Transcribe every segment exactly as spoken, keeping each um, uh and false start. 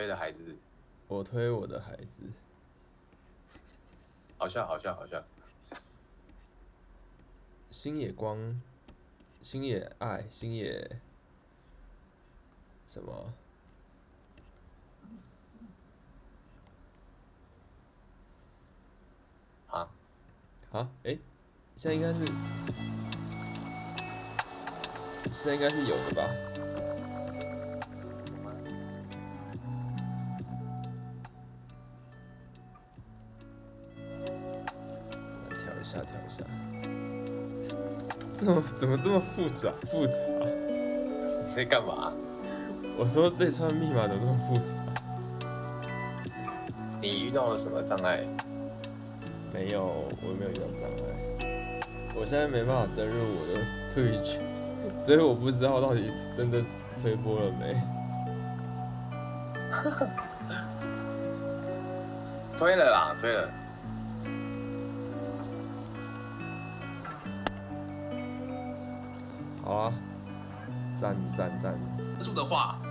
推的孩子，我推我的孩子，好笑好笑好笑。星野光，星野爱，星野什么？啊啊哎，现在应该是，现在应该是有的吧。调一下，怎么怎么这么复杂复杂？你在干嘛？我说这串密码怎么那么复杂？你遇到了什么障碍？没有，我没有遇到障碍。我现在没办法登入我的Twitch，所以我不知道到底真的推播了没。推了啦，推了。好啊，赞赞赞！住的话，啊，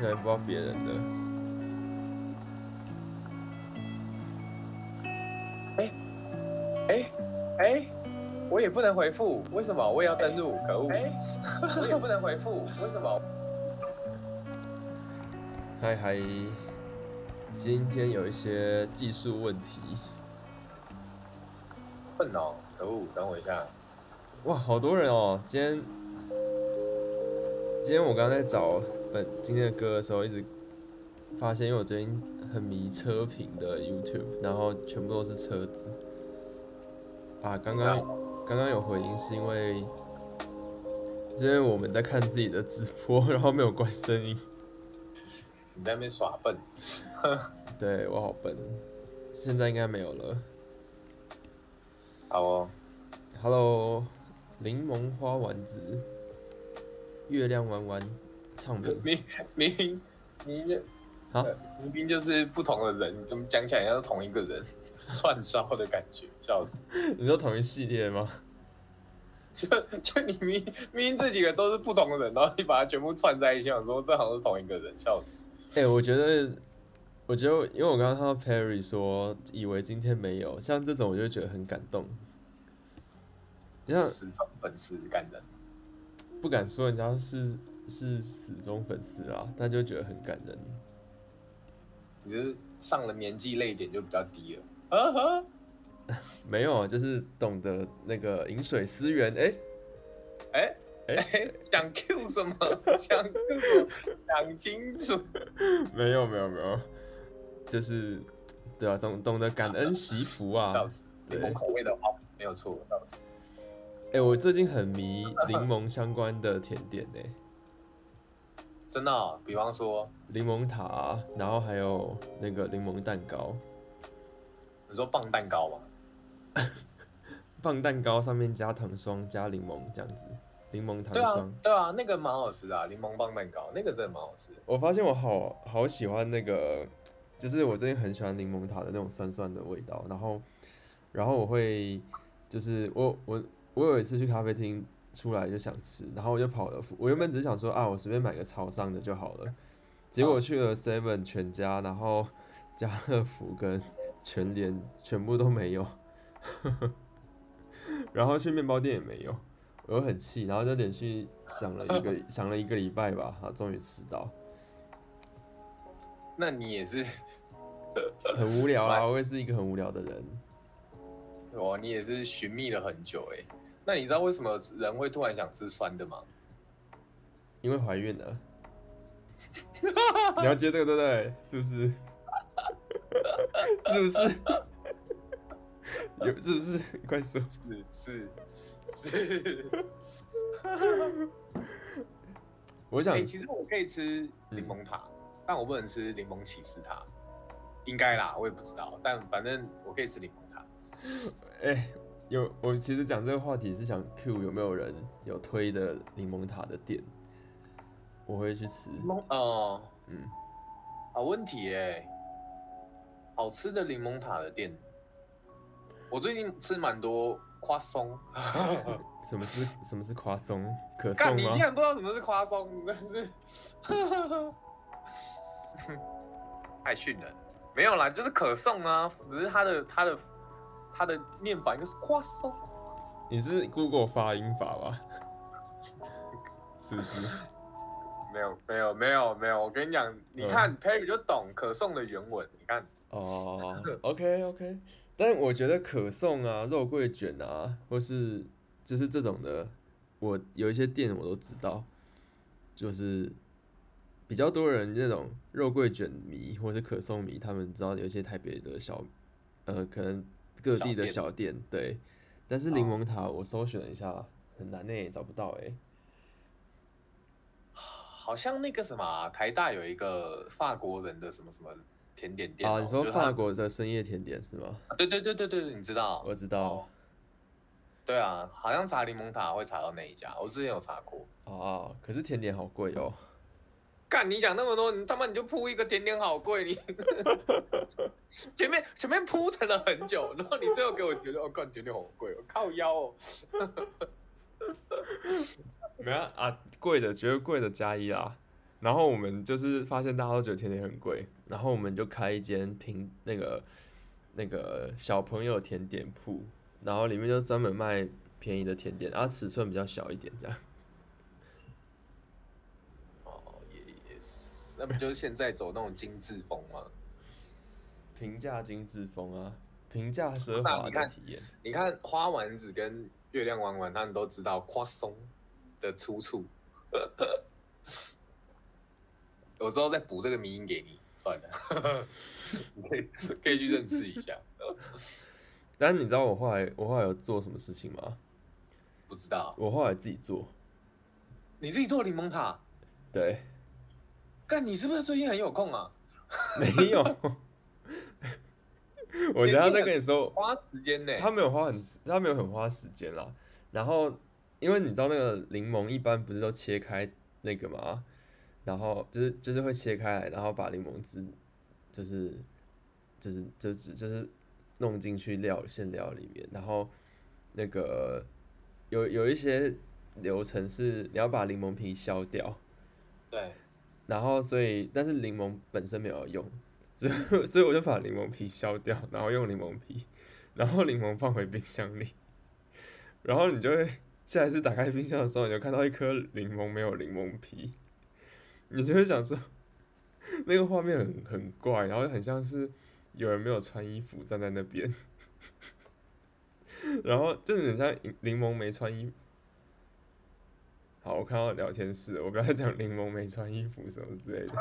可能不知道别人的。哎、欸，哎、欸，哎、欸，我也不能回复，为什么？我也要登入，欸、可恶！哎、欸，我也不能回复，为什么？嗨嗨，今天有一些技术问题。笨哦，可恶！等我一下。哇，好多人哦！今天，今天我刚刚在找本今天的歌的时候，一直发现，因为我最近很迷车评的 YouTube， 然后全部都是车子。啊，刚刚刚刚有回音，是因为，因为我们在看自己的直播，然后没有关声音。你在那边耍笨？对，我好笨。现在应该没有了。好哦。Hello， 柠檬花丸子，月亮弯弯，唱名明明明明就啊，明明就是不同的人，怎么讲起来像是同一个人串烧的感觉，笑死！你说同一系列吗？就就你明明这几个都是不同的人，然后你把它全部串在一起，想说这好像是同一个人，笑死！哎、欸，我觉得，我觉得，因为我刚刚看到 Perry 说，以为今天没有，像这种我就觉得很感动。死忠粉丝感人，不敢说人家是是死忠粉丝啦，但就觉得很感人。你就是上了年纪，泪点就比较低了。啊哈，没有，就是懂得那个饮水思源。哎哎哎，想 Q 什么？想 Q 什么？想清楚。没有没有没有，就是对啊，懂懂得感恩惜福啊。笑死，柠檬口味的话没有错，笑死。哎、欸，我最近很迷柠檬相关的甜点呢、欸，真的、哦，比方说柠檬塔，然后还有那个柠檬蛋糕。你说棒蛋糕吗？棒蛋糕上面加糖霜加柠檬这样子，柠檬糖霜。对啊，对啊，那个蛮好吃的、啊，柠檬棒蛋糕，那个真的蛮好吃的。我发现我好好喜欢那个，就是我最近很喜欢柠檬塔的那种酸酸的味道，然后，然后我会就是我我。我有一次去咖啡厅出来就想吃，然后我就跑了。我原本只是想说啊，我随便买个超商的就好了。结果我去了 Seven、全家，然后家乐福跟全联全部都没有，然后去面包店也没有，我很气，然后就连续想了一个想了一个礼拜吧，啊，终于吃到。那你也是很无聊啊，我也是一个很无聊的人。哇，你也是寻觅了很久哎、欸。那你知道为什么人会突然想吃酸的吗？因为怀孕了。你要接这个对不对？是不是？是不是？有是不是？快说。是是是。我想、欸，其实我可以吃柠檬塔、嗯，但我不能吃柠檬起司塔。应该啦，我也不知道，但反正我可以吃柠檬塔。哎、欸，有我其实讲这个话题是想 Q 有没有人有推的柠檬塔的店，我会去吃。哦，嗯，好问题哎、欸，好吃的柠檬塔的店，我最近吃蛮多夸松。什么是什么是夸松？可颂吗？干，你竟然不知道什么是夸松，真是。太训人，没有啦，就是可颂啊，只是他的他的他的念法应该是夸颂。你是 Google 发音法吧？是不是？没有没有没有没有，我跟你讲，你看 Perry 就懂可颂的原文，你看。哦、oh, ，OK OK， 但我觉得可颂啊、肉桂卷啊，或是就是这种的，我有一些店我都知道，就是比较多人那种肉桂卷迷或是可颂迷，他们知道有一些台北的小，呃，可能各地的小店，小店对。但是柠檬塔我搜寻了一下，很难诶、欸，找不到诶、欸。好像那个什么台大有一个法国人的什么什么甜点店、哦、啊，你说法国的深夜甜点是吗？对对对对对，你知道？我知道。哦、对啊，好像查柠檬塔会查到那一家，我之前有查过。哦，可是甜点好贵哦。干，你讲那么多，你他妈你就铺一个甜点好贵，你前面前面铺陈了很久，然后你最后给我觉得哦，干甜点好贵，我靠腰哦。没有啊，贵的觉得贵的加一啦。然后我们就是发现大家都觉得甜点很贵，然后我们就开一间平那个那个小朋友甜点铺，然后里面就专门卖便宜的甜点，啊尺寸比较小一点这样。哦，也也是，那不就是现在走那种精致风吗？平价精致风啊，平价奢华的体验。你看花丸子跟月亮丸丸，他们都知道夸松的出处。我之后再补这个迷因给你，算了，你可以可以去认识一下。但是你知道我后来我后来有做什么事情吗？不知道。我后来自己做。你自己做柠檬塔？对。干，你是不是最近很有空啊？没有。我等一下再跟你说。花时间呢、欸？他没有花很他没有很花时间啦。然后，因为你知道那个柠檬一般不是都切开那个吗？然后就是就是会切开来，然后把柠檬汁就是就是就是就是弄进去料馅料里面，然后那个有有一些流程是你要把柠檬皮削掉，对，然后所以但是柠檬本身没有用，所以所以我就把柠檬皮削掉，然后用柠檬皮，然后柠檬放回冰箱里，然后你就会下一次打开冰箱的时候，你就看到一颗柠檬没有柠檬皮。你就会想说，那个画面很很怪，然后很像是有人没有穿衣服站在那边，然后就是很像柠檬没穿衣服。好，我看到聊天室，我不要再讲柠檬没穿衣服什么之类的，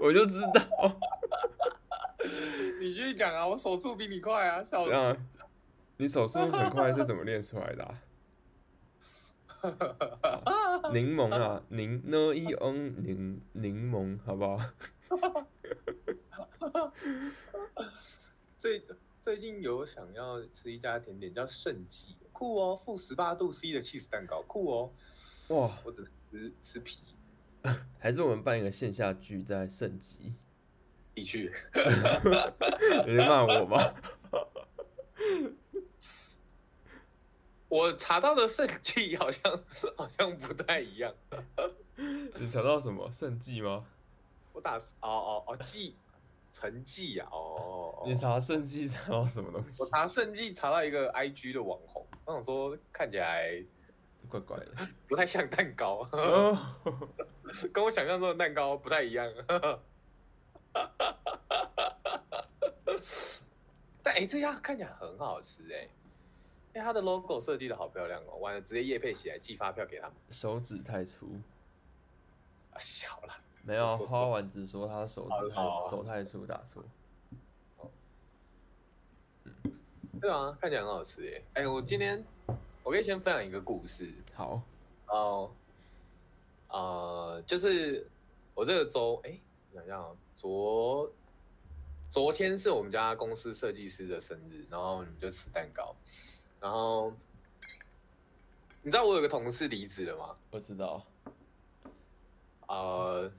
我就知道。你继续讲啊，我手速比你快啊，笑死。啊、你手速很快是怎么练出来的、啊？柠檬啊，柠呢一嗯柠柠檬，好不好？最最近有想要吃一家甜点叫圣记，酷哦，负十八度 C 的起司蛋糕，酷哦。哇，我只能吃吃皮。还是我们办一个线下剧在圣记？你去，你骂我吗？我查到的圣记好像好像不太一样。你查到什么圣记吗？我打哦哦哦记成记啊哦哦。你查圣记查到什么东西？我查圣记查到一个 I G 的网红，我想说看起来怪怪的，不太像蛋糕，跟我想象中的蛋糕不太一样。但哎、欸，这家看起来很好吃哎、欸。因为它的 logo 设计的好漂亮哦，完了直接业配起来寄发票给他们。手指太粗，啊小了，没有花丸子说他手指太、啊、手太粗打错。哦，嗯，对啊，看起来很好吃耶。哎、欸，我今天我可以先分享一个故事。好，哦、呃，呃，就是我这个周，哎、欸，想想啊，昨昨天是我们家公司设计师的生日，然后我们就吃蛋糕。然后，你知道我有个同事离职了吗？我知道。呃，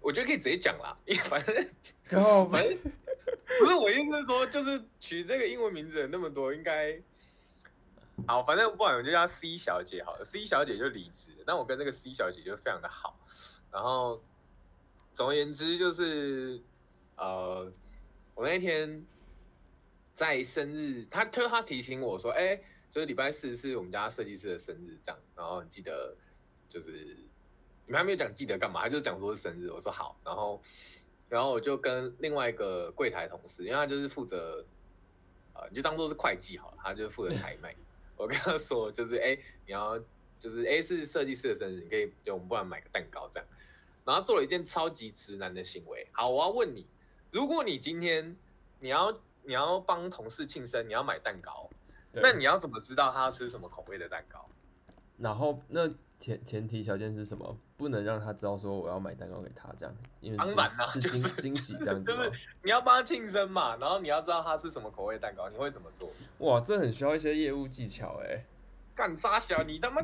我觉得可以直接讲啦，因为反正，反正不是我意思是说，就是取这个英文名字的那么多，应该好，反正不管我就叫 C 小姐好了 ，C 小姐就离职，但我跟那个 C 小姐就非常的好，然后总而言之就是呃，我那天在生日，她她提醒我说，哎、欸，就是礼拜四是我们家设计师的生日这样，然后你记得就是你们还没有讲记得干嘛，她就讲说是生日，我说好，然后然后我就跟另外一个柜台同事，因为她就是负责呃，你就当做是会计好了，她就是负责采买。我跟他说，就是哎、欸，你要就是哎、欸、是设计师的生日，你可以就我们不然买个蛋糕这样。然后做了一件超级直男的行为。好，我要问你，如果你今天你要你要帮同事庆生，你要买蛋糕，那你要怎么知道他要吃什么口味的蛋糕？然后那前前提条件是什么？不能让他知道说我要买蛋糕给他这样，因为当然啦、啊，就是惊喜这样子、就是，就是你要帮他庆生嘛，然后你要知道他是什么口味的蛋糕，你会怎么做？哇，这很需要一些业务技巧哎、欸！干啥小你他妈！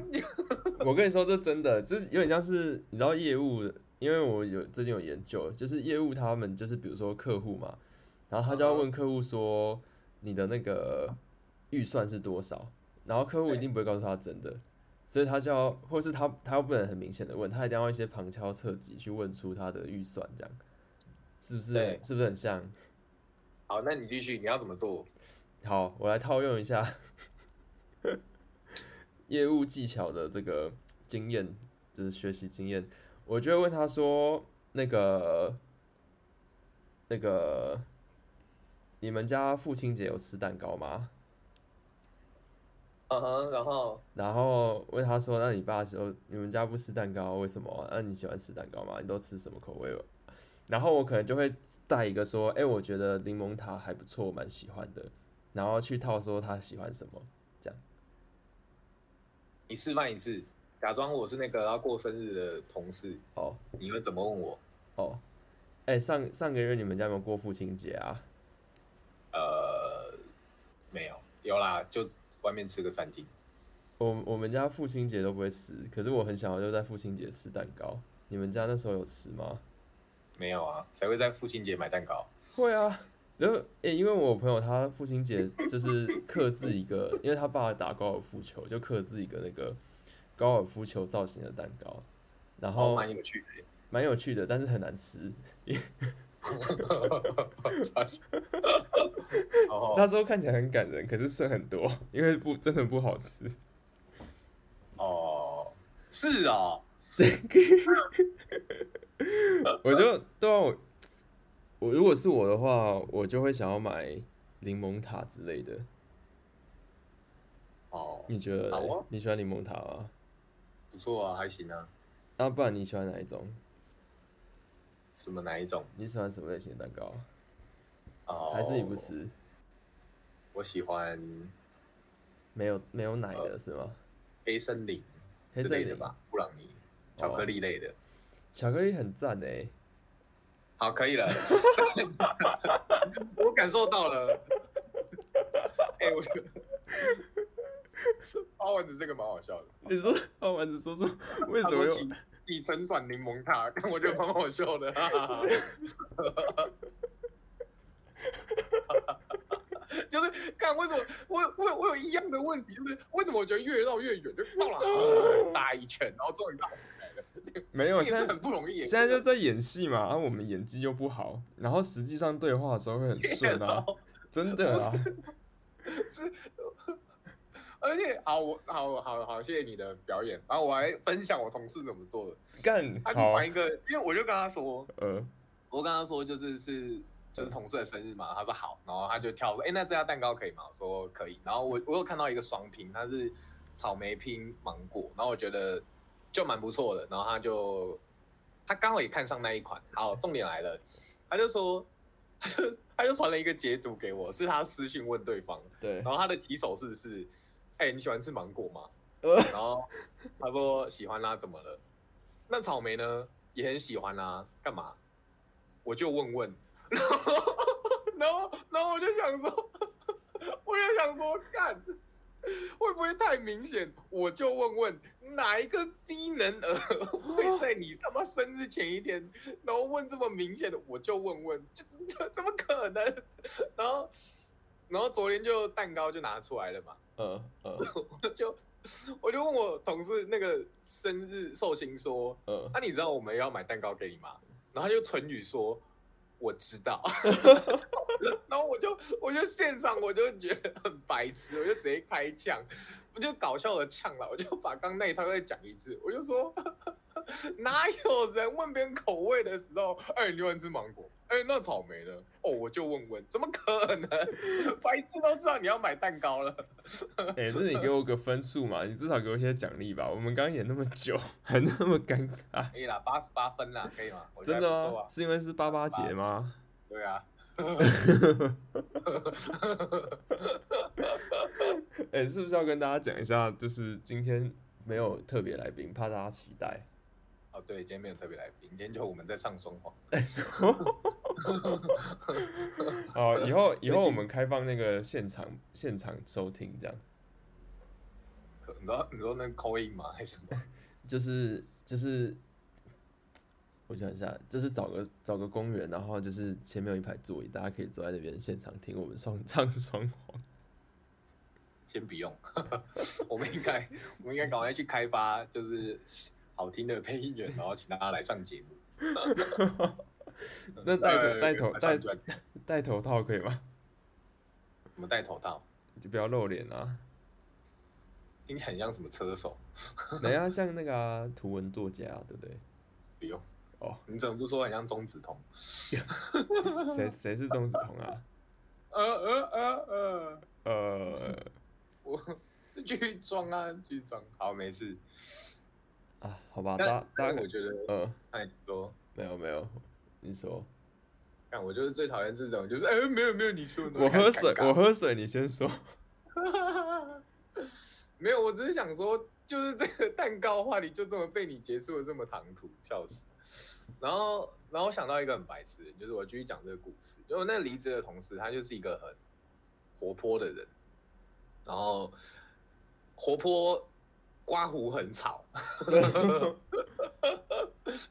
我跟你说，这真的就是有点像是你知道业务，因为我有最近有研究，就是业务他们就是比如说客户嘛，然后他就要问客户说你的那个预算是多少，然后客户一定不会告诉他真的。所以他就要，或是他他又不能很明显的问，他一定要一些旁敲侧击去问出他的预算，这样是不是？是不是很像？好，那你继续，你要怎么做？好，我来套用一下业务技巧的这个经验，就是学习经验。我就会问他说，那个那个，你们家父亲节有吃蛋糕吗？嗯哼，然后然后问他说：“那你爸说你们家不吃蛋糕，为什么、啊？那你喜欢吃蛋糕吗？你都吃什么口味？”然后我可能就会带一个说：“哎、欸，我觉得柠檬塔还不错，蛮喜欢的。”然后去套说他喜欢什么，这样。你示范一次，假装我是那个要过生日的同事哦。你会怎么问我？哦，哎、欸，上上个月你们家有没有过父亲节啊？呃，没有，有啦，就。外面吃个餐厅，我我们家父亲节都不会吃，可是我很想要就在父亲节吃蛋糕。你们家那时候有吃吗？没有啊，谁会在父亲节买蛋糕？会啊，然后诶，因为我朋友他父亲节就是客制一个，因为他爸打高尔夫球，就客制一个那个高尔夫球造型的蛋糕，然后蛮、哦、有趣的、欸，蛮有趣的，但是很难吃。那时候看起来很感人，可是剩很多，因为不真的不好吃。哦，是啊、哦，我就对啊，我我如果是我的话，我就会想要买柠檬塔之类的。哦，你觉得、哦、你喜欢柠檬塔吗？不错啊，还行啊。那、啊、不然你喜欢哪一种？什么哪一种？你喜欢什么类型的蛋糕？哦、oh, ，还是你不吃？我喜欢没有没有奶的是吗？黑森林之类的吧，布朗尼、oh. 巧克力类的，巧克力很赞哎。好，可以了，我感受到了。哎、欸，我觉得花丸子这个蛮好笑的。你说花丸子说说为什么用？起承转柠檬塔，但我觉得蛮好笑的、啊，就是看为什么我我我有一样的问题，就是为什么我觉得越绕越远，就绕了很大一圈，然后终于绕回来了。没有，现在很不容易，现在就在演戏嘛，啊，我们演技又不好，然后实际上对话的时候会很顺啊，真的啊，是。而且好，我好好好，谢谢你的表演。然后我还分享我同事怎么做的。干，他就传一个，因为我就跟他说，呃，我跟他说就是是就是同事的生日嘛，他说好，然后他就跳说，哎、欸，那这家蛋糕可以吗？我说可以。然后我我有看到一个双拼，它是草莓拼芒果，然后我觉得就蛮不错的。然后他就他刚好也看上那一款。好，重点来了，他就说。他就他就传了一个截图给我，是他私讯问对方，对，然后他的起手式是，哎、欸，你喜欢吃芒果吗？呃、然后他说喜欢啦、啊，怎么了？那草莓呢？也很喜欢啦、啊，干嘛？我就问问，然后然后然后我就想说，我就想说，干会不会太明显？我就问问，哪一个低能儿会在你他妈生日前一天，然后问这么明显的？我就问问，就怎么可能？然后然后昨天就蛋糕就拿出来了嘛。嗯嗯，我就我就问我同事那个生日寿星说，嗯，啊，你知道我们要买蛋糕给你吗？然后他就唇语说我知道，然后我就我就现场我就觉得很白痴，我就直接开呛，我就搞笑的呛了，我就把刚那一套再讲一次，我就说哪有人问别人口味的时候，哎、欸，你喜欢吃芒果？哎、欸，那草莓呢？哦，我就问问，怎么可能？白痴都知道你要买蛋糕了。哎、欸，不是你给我个分数嘛？你至少给我一些奖励吧。我们刚演那么久，还那么尴尬。可以啦，八十八分啦，可以吗？我真的、啊、是因为是八八节吗？对啊。哎、欸，是不是要跟大家讲一下？就是今天没有特别来宾，怕大家期待。哦，对，今天没有特别来宾，今天就我们在唱松花。好，以后以后我们开放那个现场现场收听这样。你说你说那 call in 吗？还是什么？就是就是，我想一下，就是找个找个公园，然后就是前面有一排座椅，大家可以坐在那边现场听我们双唱双簧。先不用，我们应该我们应该赶快去开发，就是。好听的配音员，然后请大家来上节目。那戴头戴头戴戴头套可以吗？什么戴头套？就不要露脸啊！听起来很像什么车手？没啊，像那个、啊、图文作家、啊，对不对？不用哦，你怎么不说很像钟梓潼？谁谁是钟梓潼啊？呃呃呃呃呃，我去装啊，去装，好，没事。啊，好吧，大大我觉得，嗯，那你说没有没有，你说，但我就是最讨厌这种，就是哎、欸，没有没有，你说，我喝水，我喝水，你先说，没有，我只是想说，就是这个蛋糕话题就这么被你结束的这么唐突，笑死。然后，然后想到一个很白痴，就是我继续讲这个故事，因为我那离职的同事，他就是一个很活泼的人，然后活泼。刮胡很吵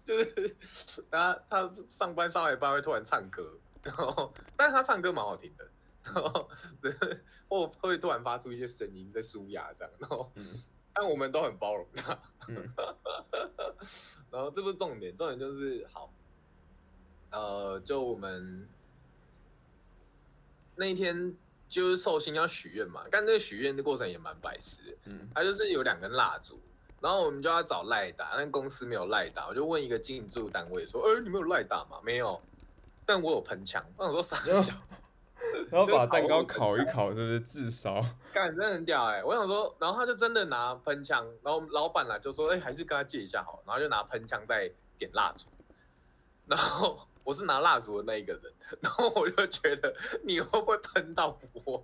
就是他他上班上来班会突然唱歌，然后但是他唱歌蛮好听的，然后或会突然发出一些声音在抒压这样，然后、嗯、但我们都很包容他，嗯、然后这不是重点，重点就是好，呃，就我们那一天。就是寿星要许愿嘛，但那个许愿的过程也蛮白痴。嗯，他就是有两根蜡烛，然后我们就要找赖打，但公司没有赖打，我就问一个进驻单位说：“哎、欸，你们有赖打吗？”没有，但我有喷枪。那我说傻笑，然后把蛋糕烤一烤，是不是自烧？干，真的很屌哎、欸！我想说，然后他就真的拿喷枪，然后老板来就说：“哎、欸，还是跟他借一下好。”然后就拿喷枪在点蜡烛，然后。我是拿蜡烛的那一个人，然后我就觉得你会不会喷到我，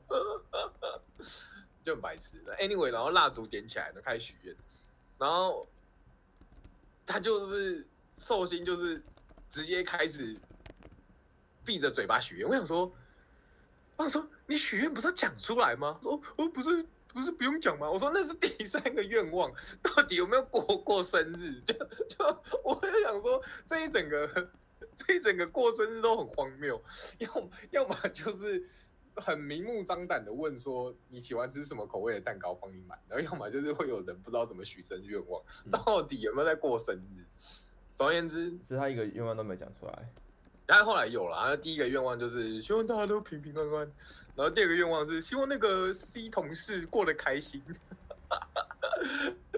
就很白痴。Anyway， 然后蜡烛点起来，就开始许愿，然后他就是寿星，就是直接开始闭着嘴巴许愿。我想说，我想说你许愿不是要讲出来吗？说哦，不是。不是不用讲吗？我说那是第三个愿望，到底有没有过过生日？就就我就想说这一整个。所以整个过生日都很荒谬，要要么就是很明目张胆的问说你喜欢吃什么口味的蛋糕，帮你买；然后要么就是会有人不知道怎么许生愿望，到底有没有在过生日？总而言之，是他一个愿望都没讲出来。然后后来有了，第一个愿望就是希望大家都平平安安，然后第二个愿望是希望那个 C 同事过得开心。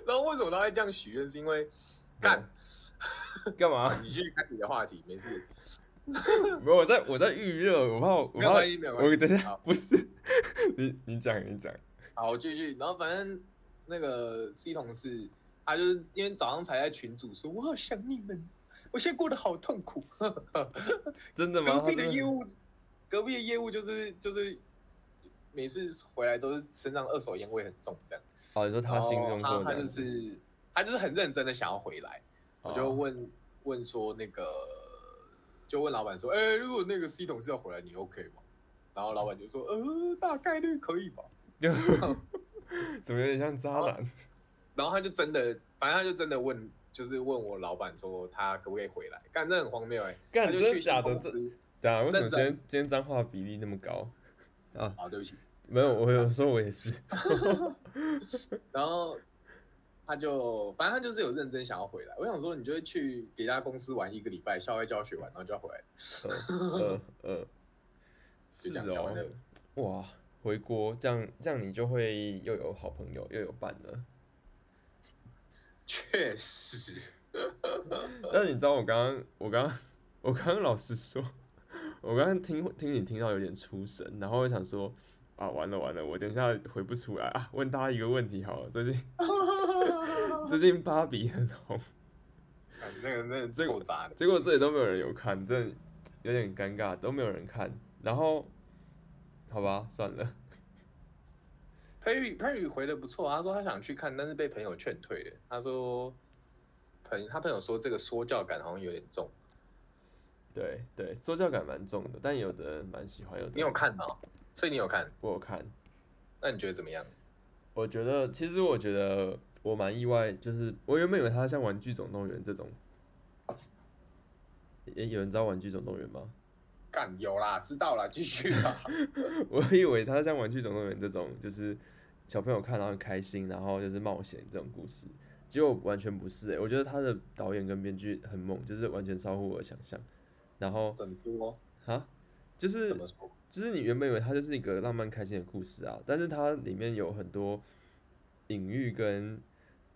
然后为什么他会这样许愿？是因为干。嗯干嘛？你去看你的话题，没事。没有，我在我在预热，我怕我怕我等一下不是你你讲你讲。好，我继续。然后反正那个 C 同事，他就是因为早上才在群组说，我好想你们，我现在过得好痛苦。真的吗？隔壁的业务，隔壁的业务就是就是每次回来都是身上二手烟味很重这样。哦，你说他心中做他就是他就是很认真的想要回来。我就问问说那个，就问老板说，哎、欸，如果那个 C 同事要回来，你 OK 吗？然后老板就说，呃，大概率可以吧。怎么有点像渣男？然后，然后他就真的，反正他就真的问，就是问我老板说他可不可以回来？干，这很荒谬哎、欸！干，真的假的？这，对啊，为什么今天今天脏话比例那么高啊？好，对不起，没有，我有时候我也是。然后他就反正他就是有认真想要回来。我想说，你就会去别家公司玩一个礼拜，校外教学完，然后就要回来。嗯嗯嗯，是哦，哇，回国这样这样，你就会又有好朋友，又有伴了。确实。但你知道我刚刚，我刚刚，我刚刚老实说，我刚刚听听你听到有点出神，然后我想说，啊，完了完了，我等一下回不出来啊。问大家一个问题好了，最近最近芭比很红，啊、那个那个结果砸的，结果这里都没有人有看，真的有点尴尬，都没有人看。然后，好吧，算了。Perry Perry 回的不错、啊，他说他想去看，但是被朋友劝退了。他说。他朋友说这个说教感好像有点重，对对，说教感蛮重的，但有的人蛮喜欢，有的人你有看哦，所以你有看，我有看，那你觉得怎么样？我觉得其实我觉得我蛮意外，就是我原本以为他像《玩具总动员》这种，也有人知道《玩具总动员》吗？干有啦，知道啦，继续啦。我以为他像《玩具总动员》这种，就是小朋友看到很开心，然后就是冒险这种故事。结果完全不是哎、欸，我觉得他的导演跟编剧很猛，就是完全超乎我的想象。然后怎么说？哈，就是怎么说？就是你原本以为它就是一个浪漫开心的故事啊，但是它里面有很多隐喻跟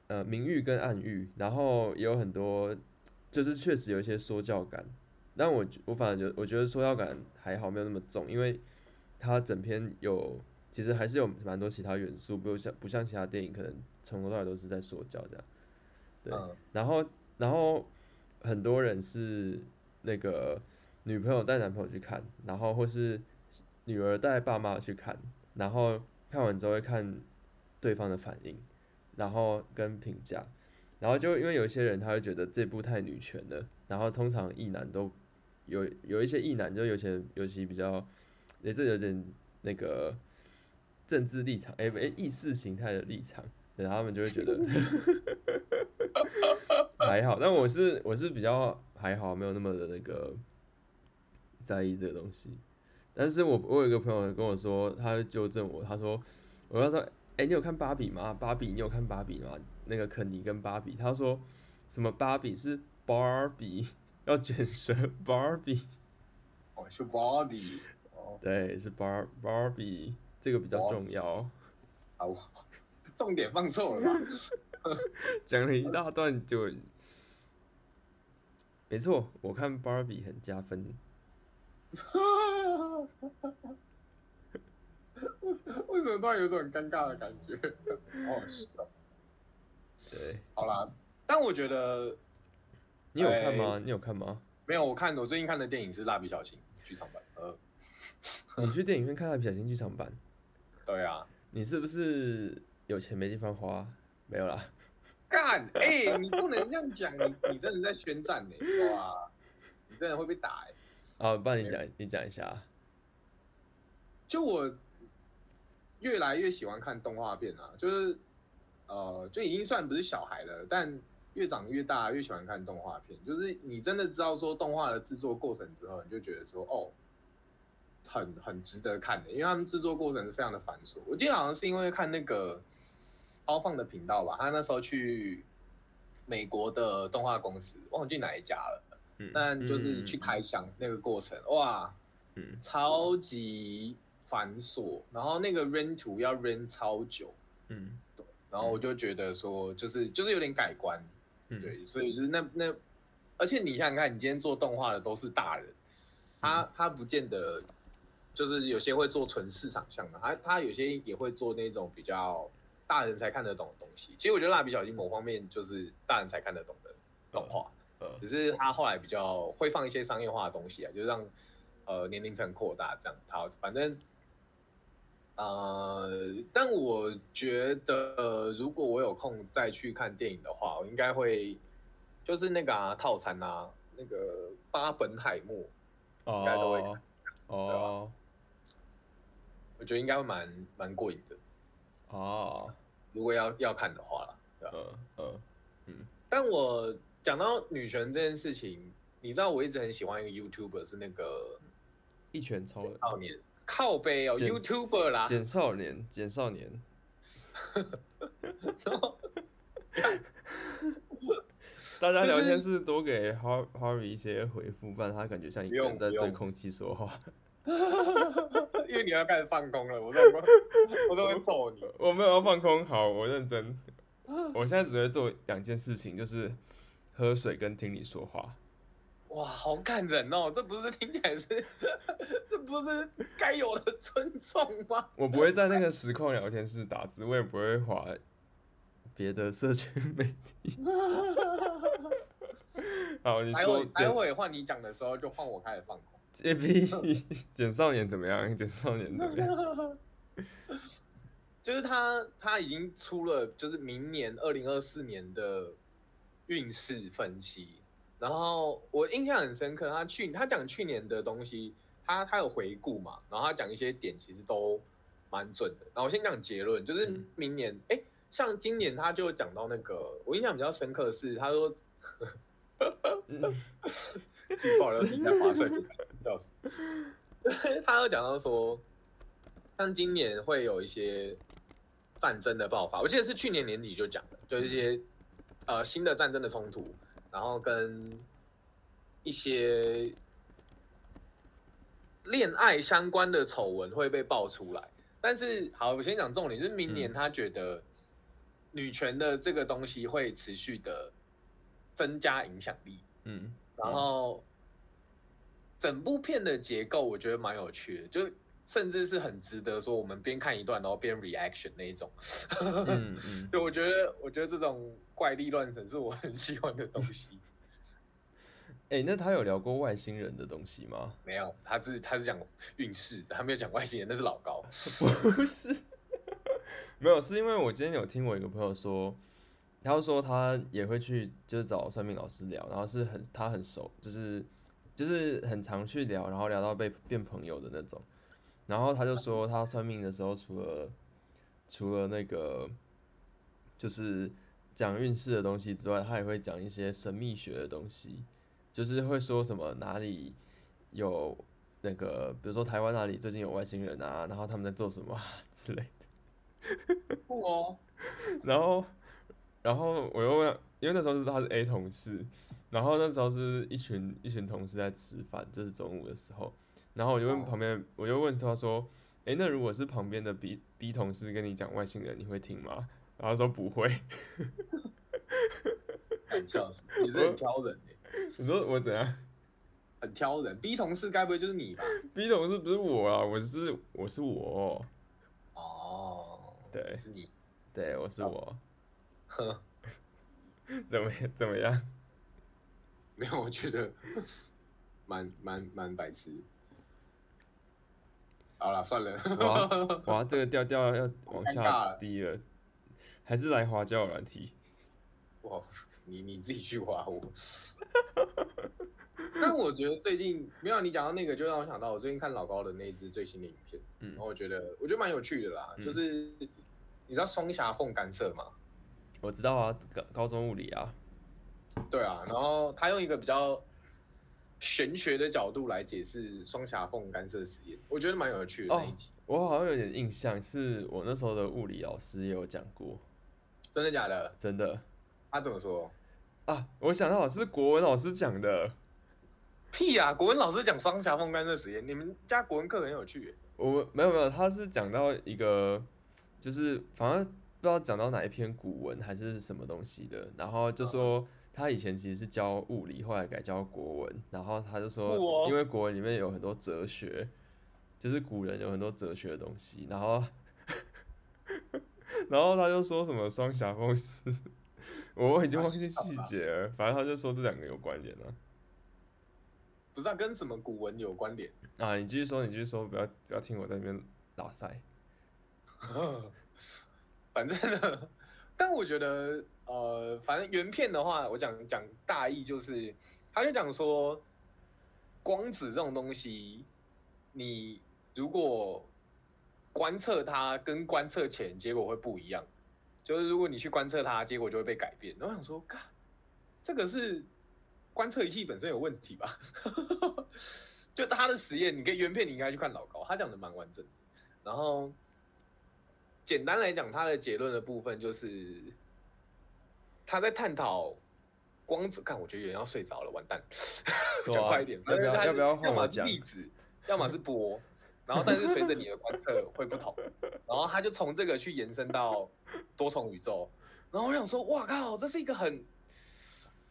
呃明喻跟暗喻，然后也有很多就是确实有一些说教感。但我我反正我觉得说教感还好，没有那么重，因为它整篇有。其实还是有蛮多其他元素，不像不像其他电影可能从头到尾都是在说教这样，对。嗯、然后然后很多人是那个女朋友带男朋友去看，然后或是女儿带爸妈去看，然后看完之后会看对方的反应，然后跟评价，然后就因为有一些人他会觉得这部太女权了，然后通常异男都有有一些异男就有些尤其比较，也这有点那个。政治立场，哎、欸，意识形态的立场，然后他们就会觉得还好。但我是我是比较还好，没有那么的那个在意这个东西。但是我我有一个朋友跟我说，他纠正我，他说，我要说，哎、欸，你有看芭比吗？芭比，你有看芭比吗？那个肯尼跟芭比，他说什么芭比是 Barbie， 要卷舌 Barbie， 哦，是 Barbie， 哦，对，是 Bar Barbie。这个比较重要，好，重点放错了吧？讲了一大段就，没错，我看 Barbie 很加分。为什么突然有种很尴尬的感觉？哦，是的，对，好啦，但我觉得你有看吗？欸、你有看吗？没有，我看我最近看的电影是《蜡笔小新》剧场版。呃，你去电影院看《蜡笔小新》剧场版？对啊，你是不是有钱没地方花？没有啦，干哎、欸，你不能这样讲，你你真的在宣战哎、欸，哇，你真的会被打哎、欸。啊，不然你讲你讲一下。就我越来越喜欢看动画片啊，就是呃，就已经算不是小孩了，但越长越大越喜欢看动画片。就是你真的知道说动画的制作过程之后，你就觉得说哦。很很值得看的，因为他们制作过程是非常的繁琐。我记得好像是因为看那个包放的频道吧，他那时候去美国的动画公司，忘记哪一家了。嗯，那就是去开箱那个过程，哇，嗯，超级繁琐。然后那个 render 图要 render 超久，嗯，对。然后我就觉得说，就是就是有点改观，嗯，对。所以就是那那，而且你想想看，你今天做动画的都是大人，他他不见得。就是有些会做纯市场向的，他他有些也会做那种比较大人才看得懂的东西。其实我觉得蜡笔小新某方面就是大人才看得懂的动画，呃呃、只是他后来比较会放一些商业化的东西啊，就是让呃年龄层扩大这样。好，反正呃，但我觉得如果我有空再去看电影的话，我应该会就是那个、啊、套餐啊，那个巴本海默应该都会看哦。我觉得应该会蛮蛮过瘾的哦， oh. 如果要要看的话啦，对吧？嗯嗯嗯。但我讲到女权这件事情，你知道我一直很喜欢一个 YouTuber 是那个一拳超人少年，靠北哦 ，YouTuber 啦，简少年，简少年，然后大家聊天是多给 Harvey 一些回复，不然他感觉像一个人在对空气说话。因为你要开始放空了，我都会我都会揍你。我没有要放空，好，我认真。我现在只会做两件事情，就是喝水跟听你说话。哇，好感人哦！这不是听起来是，这不是该有的尊重吗？我不会在那个实况聊天室打字，我也不会滑别的社群媒体。好，你说，待会换你讲的时候，就换我开始放空。A P 简少年怎么样？简少年怎么样？就是他，他已经出了，就是明年二零二四年的运势分析。然后我印象很深刻，他去他讲去年的东西，他他有回顾嘛，然后他讲一些点其实都蛮准的。然后我先讲结论，就是明年，哎、嗯，像今年他就讲到那个，我印象比较深刻的是，他说。嗯自己爆料自己在划水，笑死！他有讲到说，像今年会有一些战争的爆发，我记得是去年年底就讲了，就是一些呃新的战争的冲突，然后跟一些恋爱相关的丑闻会被爆出来。但是好，我先讲重点，就是明年他觉得女权的这个东西会持续的增加影响力，嗯。然后，整部片的结构我觉得蛮有趣的，就甚至是很值得说我们边看一段然后边 reaction 那一种。嗯嗯、对，我觉得我觉得这种怪力乱神是我很喜欢的东西。哎、欸，那他有聊过外星人的东西吗？没有，他是他是讲运势的，他没有讲外星人，那是老高。不是，没有，是因为我今天有听我一个朋友说。他就说他也会去，就是找算命老师聊，然后是很他很熟，就是就是很常去聊，然后聊到被变朋友的那种。然后他就说他算命的时候，除了除了那个就是讲运势的东西之外，他也会讲一些神秘学的东西，就是会说什么哪里有那个，比如说台湾哪里最近有外星人啊，然后他们在做什么、啊、之类的。哦，然后。然后我又问，因为那时候是他是 A 同事，然后那时候是一群一群同事在吃饭，就是中午的时候，然后我就问旁边，我就问他说，哎，那如果是旁边的 B B 同事跟你讲外星人，你会听吗？然后他说不会。很挑人，你是很挑人哎、欸。你说我怎样？很挑人 ，B 同事该不会就是你吧 ？B 同事不是我啊，我是我是我。哦，对，是你，对，我是我。呵怎么怎么样？没有，我觉得蛮蛮蛮白痴。好啦算了。哇哇，这个调调要往下低了，还是来滑交友软体？哇，你你自己去滑我。但我觉得最近没有你讲到那个，就让我想到我最近看老高的那一支最新的影片，嗯、然后我觉得我觉得蛮有趣的啦，嗯、就是你知道双峡凤干社吗？我知道啊，高中物理啊，对啊，然后他用一个比较玄学的角度来解释双峡凤干涉实验，我觉得蛮有趣的那一集。哦、我好像有点印象，是我那时候的物理老师也有讲过。真的假的？真的。他、啊、怎么说啊？我想到是国文老师讲的。屁啊！国文老师讲双峡凤干涉实验，你们家国文课很有趣耶。我没有没有，他是讲到一个，就是反正。不知道讲到哪一篇古文还是什么东西的，然后就说他以前其实是教物理，后来改教国文，然后他就说，因为国文里面有很多哲学，就是古人有很多哲学的东西，然后，然后他就说什么双峡凤是，我已经忘记细节了，反正他就说这两个有关联了、啊，不是、啊、跟什么古文有关联啊？你继续说，你继续说，不要不要听我在那边拉塞。反正呢，但我觉得，呃，反正原片的话，我讲讲大意就是，他就讲说，光子这种东西，你如果观测它，跟观测前结果会不一样。就是如果你去观测它，结果就会被改变。然后我想说，嘎，这个是观测仪器本身有问题吧？就他的实验，你可以原片你应该去看老高，他讲的蛮完整的。然后简单来讲，他的结论的部分就是他在探讨光子，看我觉得有人要睡着了，完蛋，讲、啊、快一点，要不要？要不要换我讲？要么是粒子，要么是波。然后，但是随着你的观测会不同，然后他就从这个去延伸到多重宇宙。然后我想说，哇靠，这是一个很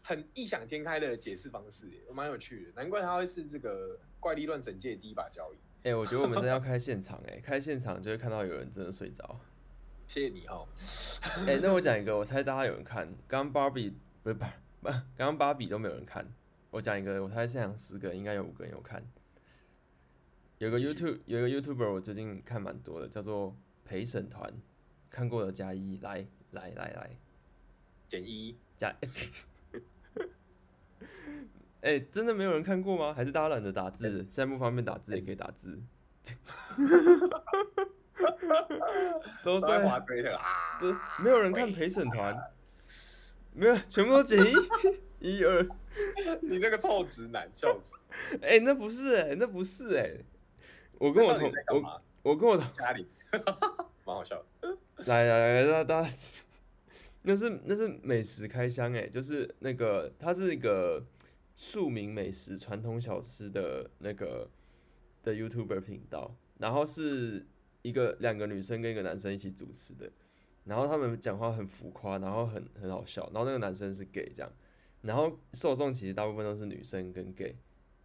很异想天开的解释方式，蛮有趣的。难怪他会是这个怪力乱神界的第一把交椅。哎、欸，我觉得我们真的要开现场哎、欸，开现场就会看到有人真的睡着。谢谢你哦。哎、欸，那我讲一个，我猜大家有人看。刚刚 Barbie 不是 Bar， 刚刚 Barbie 都没有人看。我讲一个，我猜现场十个人应该有五个人有看。有个 YouTube 有个 YouTuber 我最近看蛮多的，叫做陪审团，看过的加一，来来来来，减一加，哎、欸，真的没有人看过吗？还是大家懒得打字？欸、现在不方便打字也可以打字，都在滑推特啦，没有人看陪审团，没有，全部都减一。一二，你那个臭直男，笑死！哎、欸，那不是哎、欸，那不是哎、欸，我跟我同我我跟我同家里，蛮好笑的。来来来，大家，那是那是美食开箱哎、欸，就是那个它是一个庶民美食传统小吃的那个的 YouTuber 频道，然后是一个两个女生跟一个男生一起主持的，然后他们讲话很浮夸，然后很很好笑，然后那个男生是 gay 这样。然后受众其实大部分都是女生跟 gay，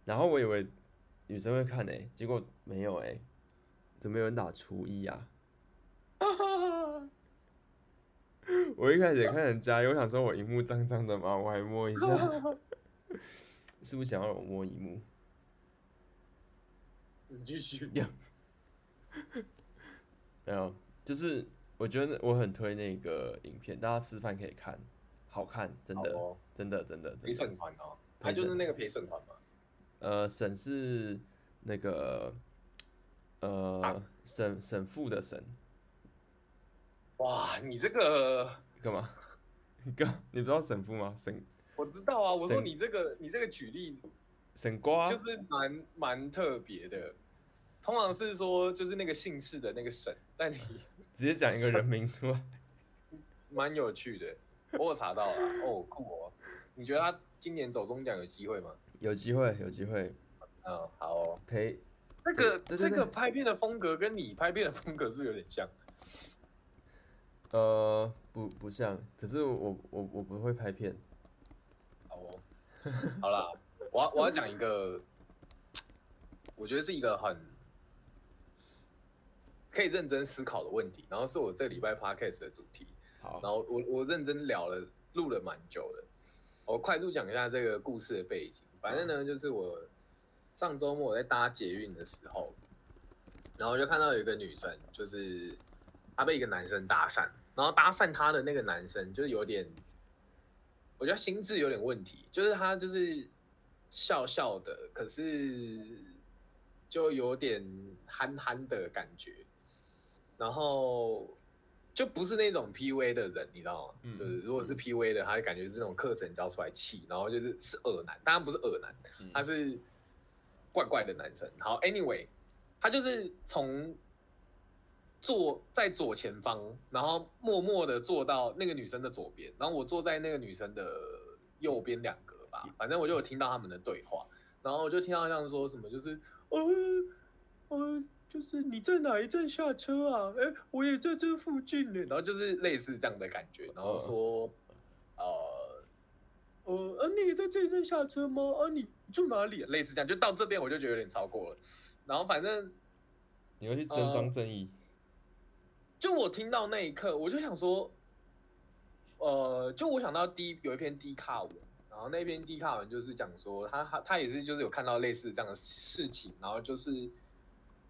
然后我以为女生会看诶、欸，结果没有诶、欸，怎么有人打初一啊？我一开始也看人家，我想说我荧幕脏脏的嘛，我还摸一下，是不是想要我摸荧幕？你继续。没有，就是我觉得我很推那个影片，大家吃饭可以看。好看，真的，哦、真的，真的，真的。陪审团哦，他就是那个陪审团嘛。呃，审是那个呃审审父的审。哇，你这个干嘛？你干？你不知道审父吗？审我知道啊，我说你这个你这个举例，审瓜就是蛮蛮特别的。通常是说就是那个姓氏的那个审，但你直接讲一个人名出来，蛮有趣的。我有查到了哦，酷哦！你觉得他今年走中奖有机会吗？有机会，有机会。嗯、哦，好哦。陪这个这个拍片的风格跟你拍片的风格是不是有点像？呃，不不像，可是我我我不会拍片。好哦，好啦，我要我要讲一个，我觉得是一个很可以认真思考的问题，然后是我这礼拜 podcast 的主题。然后 我, 我认真聊了，录了蛮久的。我快速讲一下这个故事的背景。反正呢，就是我上周末我在搭捷运的时候，然后就看到有一个女生，就是她被一个男生搭讪，然后搭讪她的那个男生就是有点，我觉得心智有点问题，就是他就是笑笑的，可是就有点憨憨的感觉，然后。就不是那种 P U A 的人，你知道吗？嗯、就是如果是 P U A 的，他就感觉是那种课程教出来气，然后就是是恶男，当然不是恶男，他是怪怪的男生。好 ，anyway， 他就是从坐在左前方，然后默默的坐到那个女生的左边，然后我坐在那个女生的右边两格吧，反正我就有听到他们的对话，然后我就听到像说什么就是，呃，呃。就是你在哪一站下车啊？哎、欸，我也在这附近呢。然后就是类似这样的感觉，然后说，呃，呃，啊、你也在这一站下车吗？啊，你住哪里、啊？类似这样，就到这边我就觉得有点超过了。然后反正你会去伸张正义、呃。就我听到那一刻，我就想说，呃，就我想到第有一篇 D 卡文，然后那篇 D 卡文就是讲说，他他他也是就是有看到类似这样的事情，然后就是。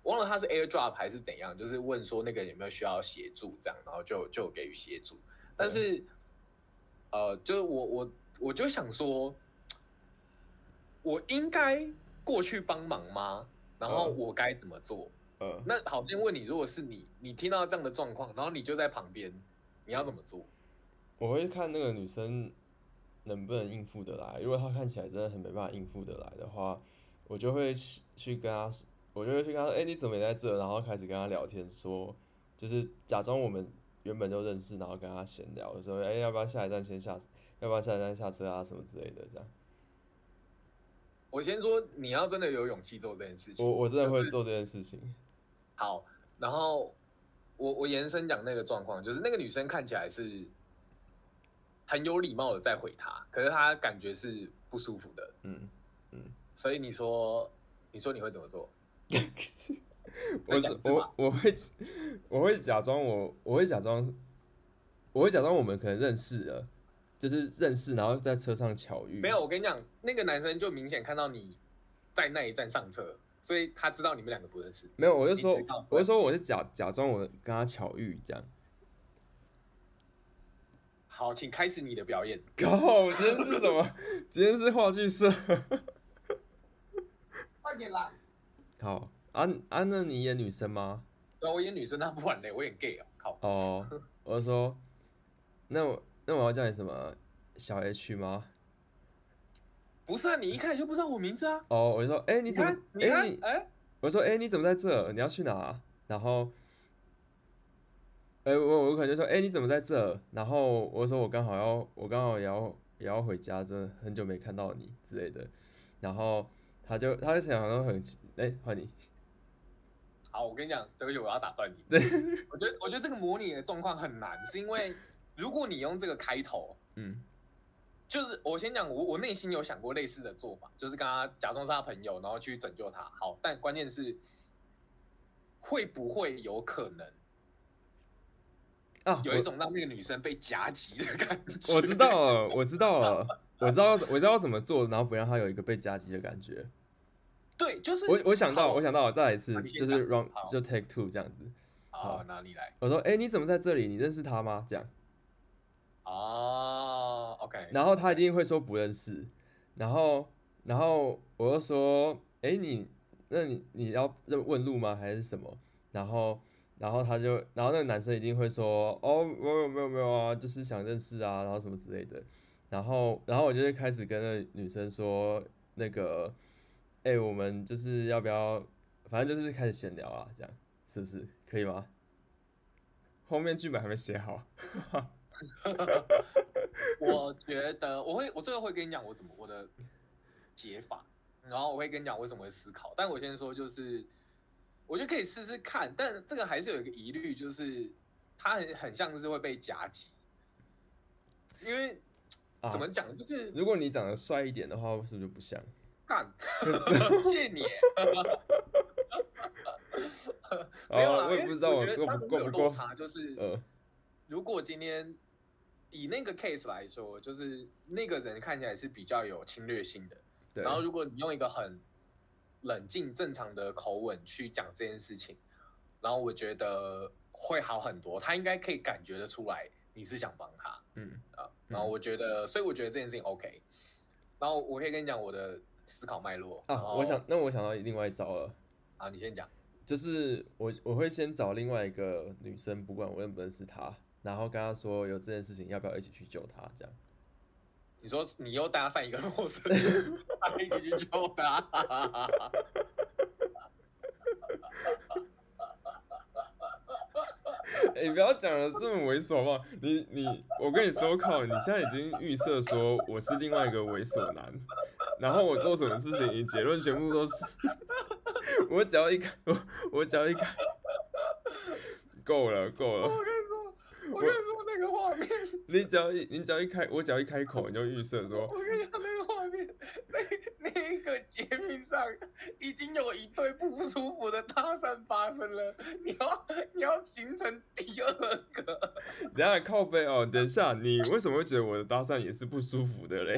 忘了他是 AirDrop 还是怎样，就是问说那个有没有需要协助这样，然后就就给予协助。但是，嗯、呃，就是我我我就想说，我应该过去帮忙吗？然后我该怎么做？嗯、那好，先问你，如果是你，你听到这样的状况，然后你就在旁边，你要怎么做？我会看那个女生能不能应付得来。如果她看起来真的很没办法应付得来的话，我就会去去跟他，我就会去跟他说，哎、欸，你怎么也在这？然后开始跟他聊天说，说就是假装我们原本就认识，然后跟他闲聊，就说，哎、欸，要不要下一站先下，要不要下一站下车啊，什么之类的这样。我先说，你要真的有勇气做这件事情，我我真的会做这件事情。就是、好，然后我我延伸讲那个状况，就是那个女生看起来是很有礼貌的在回他，可是她感觉是不舒服的。嗯嗯，所以你说，你说你会怎么做？我是我我会我会假装我我会假装我会假装我们可能认识了，就是认识，然后在车上巧遇。没有，我跟你讲，那个男生就明显看到你在那一站上车，所以他知道你们两个不认识。没有，我就说，我就说我是假假装我跟他巧遇这样。好，请开始你的表演。靠，今天是什么？今天是话剧社。快点啦！好啊啊，那你演女生吗？对，我演女生，那不然嘞，我演 gay 啊、哦！靠。哦，我就说，那我那我要叫你什么小 H 吗？不是啊，你一开始就不知道我名字啊。哦，我就说，哎、欸，你怎么？你看，哎、欸欸，我就说，哎、欸，你怎么在这？你要去哪、啊？然后。哎、欸，我我可能就说，哎、欸，你怎么在这？然后我说我刚好要，我刚好也要也要回家，真的很久没看到你之类的。然后他就他就想说很，哎、欸，换你。好，我跟你讲，对不起，我要打断你。对，我觉得我觉得这个模拟的状况很难，是因为如果你用这个开头，嗯，就是我先讲，我我内心有想过类似的做法，就是跟他假装是他朋友，然后去拯救他。好，但关键是会不会有可能？啊、有一种让那个女生被夹击的感觉。我知道了，我知道了，我知道，我知道要怎么做，然后不让她有一个被夹击的感觉。对，就是我，我想到，我想到了，再来一次，就是 round 就 take two 这样子。好，那你来。我说，哎、欸，你怎么在这里？你认识他吗？这样。哦、oh, ，OK。然后他一定会说不认识，然后，然后我就说，哎、欸，你，那你你要问路吗？还是什么？然后。然后他就，然后那个男生一定会说，哦，没有没有没有啊，就是想认识啊，然后什么之类的。然后，然后我就会开始跟那女生说，那个，哎、欸，我们就是要不要，反正就是开始闲聊啊，这样是不是可以吗？后面剧本还没写好。我觉得我会，我最后会跟你讲我怎么我的解法，然后我会跟你讲为什么会思考。但我先说就是。我觉得可以试试看，但这个还是有一个疑虑，就是他 很, 很像是会被夹击，因为、啊、怎么讲，就是如果你长得帅一点的话，是不是就不像？干，谢谢你。没有啦，我也不知道，我觉得他会有落差，就是、呃、如果今天以那个 case 来说，就是那个人看起来是比较有侵略性的，然后如果你用一个很冷静正常的口吻去讲这件事情，然后我觉得会好很多。他应该可以感觉得出来你是想帮他，嗯啊，然后我觉得，所以我觉得这件事情 OK。然后我可以跟你讲我的思考脉络啊。我想，那我想到另外一招了。好，你先讲。就是我我会先找另外一个女生，不管我认不认识她，然后跟她说有这件事情，要不要一起去救她？这样。你说你又搭讪一个陌生人，一起去救他。哎、欸，不要讲的这么猥琐嘛！你你，我跟你说，靠，你现在已经预设说我是另外一个猥琐男，然后我做什么事情，你结论全部都是我只要一看，我我只要一看，够了够了。我跟你说。我跟你说那个画面，你只要一你只要一开，我只要一开口你就预设说，我跟你讲那个画面，那那个截屏上已经有一对不舒服的搭讪发生了，你要你要形成第二个。等一下靠背哦，等一下你为什么会觉得我的搭讪也是不舒服的嘞？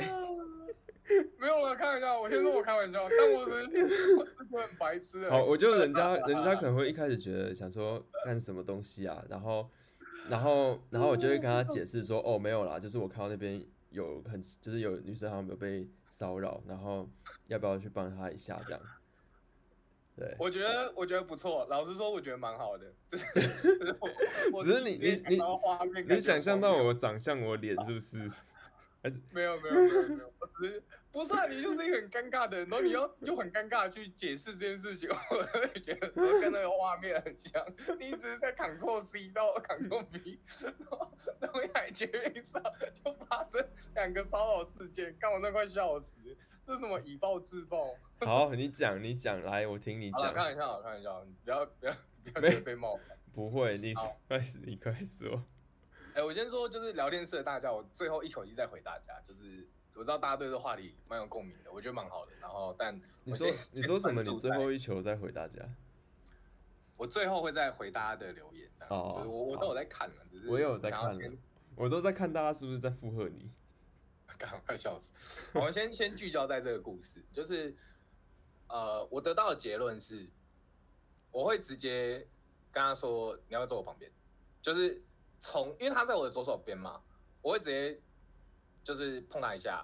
没有了，开玩笑，我先说我开玩笑，但我是我是很白痴的。好，我觉得人家人家可能会一开始觉得想说干什么东西啊，然后。然后，然后我就会跟他解释说，哦，没有啦，就是我看到那边有很，就是有女生好像有被骚扰，然后要不要去帮他一下这样？对，我觉得我觉得不错，老实说，我觉得蛮好的。只是你你你你想象到我长相我脸是不是？还是没有没有没有没有，我只是不是啊，你就是一个很尴尬的人，然后你要又很尴尬的去解释这件事情，我就觉得跟那个画面很像，你只是在 Ctrl C 到 Ctrl V， 然后然后海杰面上就发生两个骚扰事件，干我那快笑死，这是什么以暴制暴？好，你讲你讲，来我听你讲。好，看一下，我看一下，你不要不要不要被冒犯。不会，你快你快说。哎、欸，我先说，就是聊天室的大家，我最后一口气再回大家。就是我知道大家对这话题蛮有共鸣的，我觉得蛮好的。然后，但你说你说什么？你最后一球再回大家？我最后会再回大家的留言。哦，就是、我我都有在看了，只是我也有在看了，我都在看大家是不是在附和你。快笑死！我们先先聚焦在这个故事，就是呃，我得到的结论是，我会直接跟他说你要不要坐我旁边，就是。从，因为他在我的左手边嘛，我会直接就是碰他一下，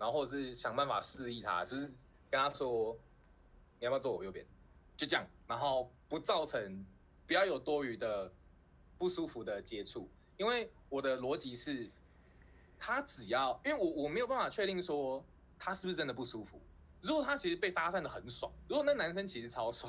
然后或者是想办法示意他，就是跟他说你要不要坐我右边，就这样，然后不造成不要有多余的不舒服的接触，因为我的逻辑是，他只要，因为我我没有办法确定说他是不是真的不舒服，如果他其实被搭讪的很爽，如果那男生其实超帅。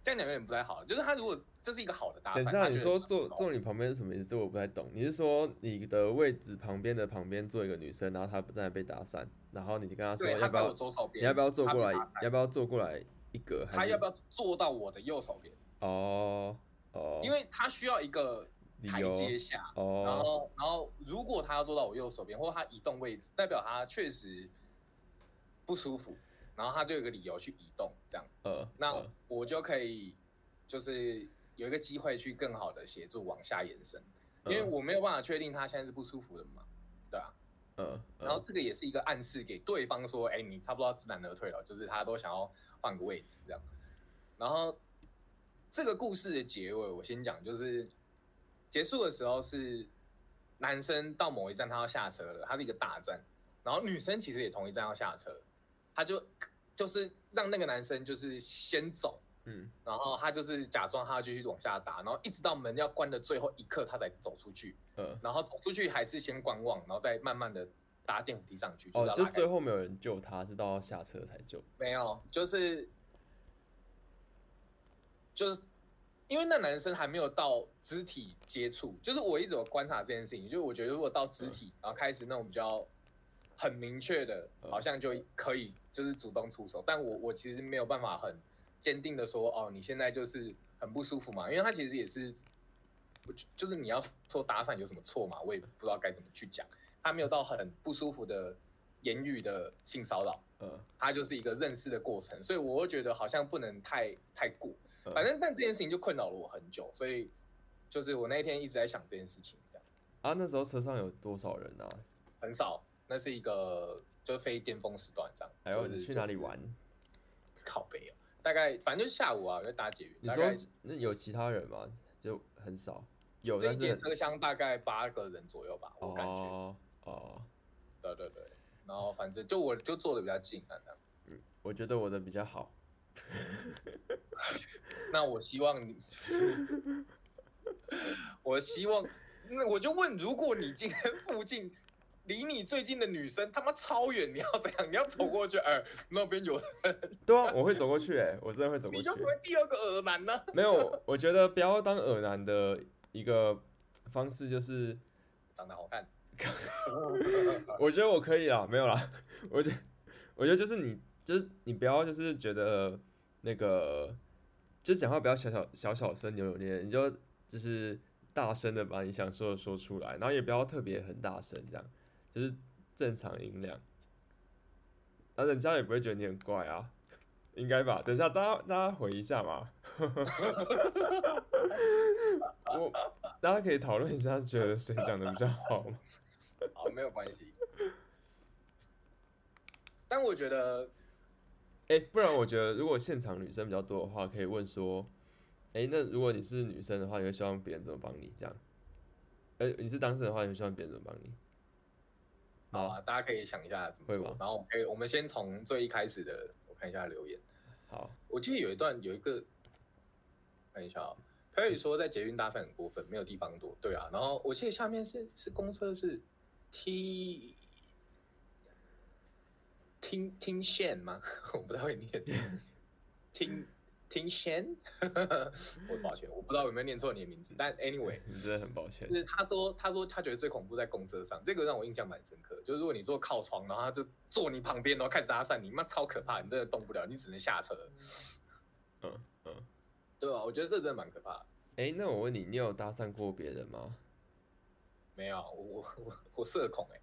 这样有点不太好，就是他如果这是一个好的搭讪，等一下你说坐坐你旁边是什么意思？我不太懂。你是说你的位置旁边的旁边坐一个女生，然后她不在那被搭讪，然后你就跟她说要不要你要不要坐过来，要不要坐过来一格？她要不要坐到我的右手边？哦哦，因为她需要一个台阶下，哦、然后然后如果她要坐到我右手边，或她移动位置，代表她确实不舒服。然后他就有一个理由去移动，这样，呃，那我就可以就是有一个机会去更好的协助往下延伸，因为我没有办法确定他现在是不舒服的嘛，对啊，呃，然后这个也是一个暗示给对方说，哎，你差不多要知难而退了，就是他都想要换个位置这样。然后这个故事的结尾，我先讲，就是结束的时候是男生到某一站他要下车了，他是一个大站，然后女生其实也同一站要下车。他就就是让那个男生就是先走，嗯，然后他就是假装他继续往下打，然后一直到门要关的最后一刻，他才走出去，嗯，然后走出去还是先观望，然后再慢慢的搭电梯上去。哦，就最后没有人救他，是到下车才救。没有，就是就是因为那男生还没有到肢体接触，就是我一直有观察这件事情，就是我觉得如果到肢体，嗯、然后开始那种比较。很明确的，好像就可以就是主动出手，但我我其实没有办法很坚定的说，哦，你现在就是很不舒服嘛，因为他其实也是，就是你要说搭讪有什么错嘛，我也不知道该怎么去讲，他没有到很不舒服的言语的性骚扰，嗯，他就是一个认识的过程，所以我会觉得好像不能太太过，反正但这件事情就困扰了我很久，所以就是我那天一直在想这件事情，这样啊，那时候车上有多少人啊？很少。那是一个就是非巅峰时段这样。哎呦，你去哪里玩？靠北啊，大概反正就是下午啊，就搭捷运。你说那有其他人吗？就很少，有。这一节车厢大概八个人左右吧，我感觉。哦哦，对对对，然后反正就我就坐的比较近啊，这样。嗯，我觉得我的比较好。那我希望你，我希望，那我就问，如果你今天附近。离你最近的女生他妈超远，你要怎样？你要走过去？哎、欸，那边有人。对啊，我会走过去、欸，哎，我真的会走过去。你就成为第二个耳男呢？没有，我觉得不要当耳男的一个方式就是长得好看。我觉得我可以啦，没有啦。我觉得，我觉得就是你，就是你不要就是觉得那个，就讲话不要小小小小声扭扭捏捏，你就就是大声的把你想说的说出来，然后也不要特别很大声这样。就是正常音量，然后人家也不会觉得你很怪啊，应该吧？等一下，大家大家回一下嘛，我大家可以讨论一下，觉得谁讲的比较好吗？好，没有关系。但我觉得，哎、欸，不然我觉得，如果现场女生比较多的话，可以问说，哎、欸，那如果你是女生的话，你会希望别人怎么帮你？这样，哎、欸，你是当事人的话，你会希望别人怎么帮你？好啊，大家可以想一下怎么做。然后我们可以，我们先从最一开始的，我看一下留言。好，我记得有一段有一个，看一下啊、喔。Perry 说在捷运搭讪很过分，没有地方躲。对啊，然后我记得下面是是公车是 T 听听线吗？我不知道会念听听线，我抱歉，我不知道有没有念错你的名字。但 anyway， 你真的很抱歉。就是他说，他说他觉得最恐怖在公车上，这个让我印象蛮深刻。就是如果你坐靠窗，然后他就坐你旁边，然后开始搭讪你，妈超可怕，你真的动不了，你只能下车。嗯嗯，对啊，我觉得这真的蛮可怕的。哎，那我问你，你有搭讪过别人吗？没有，我我我社恐哎、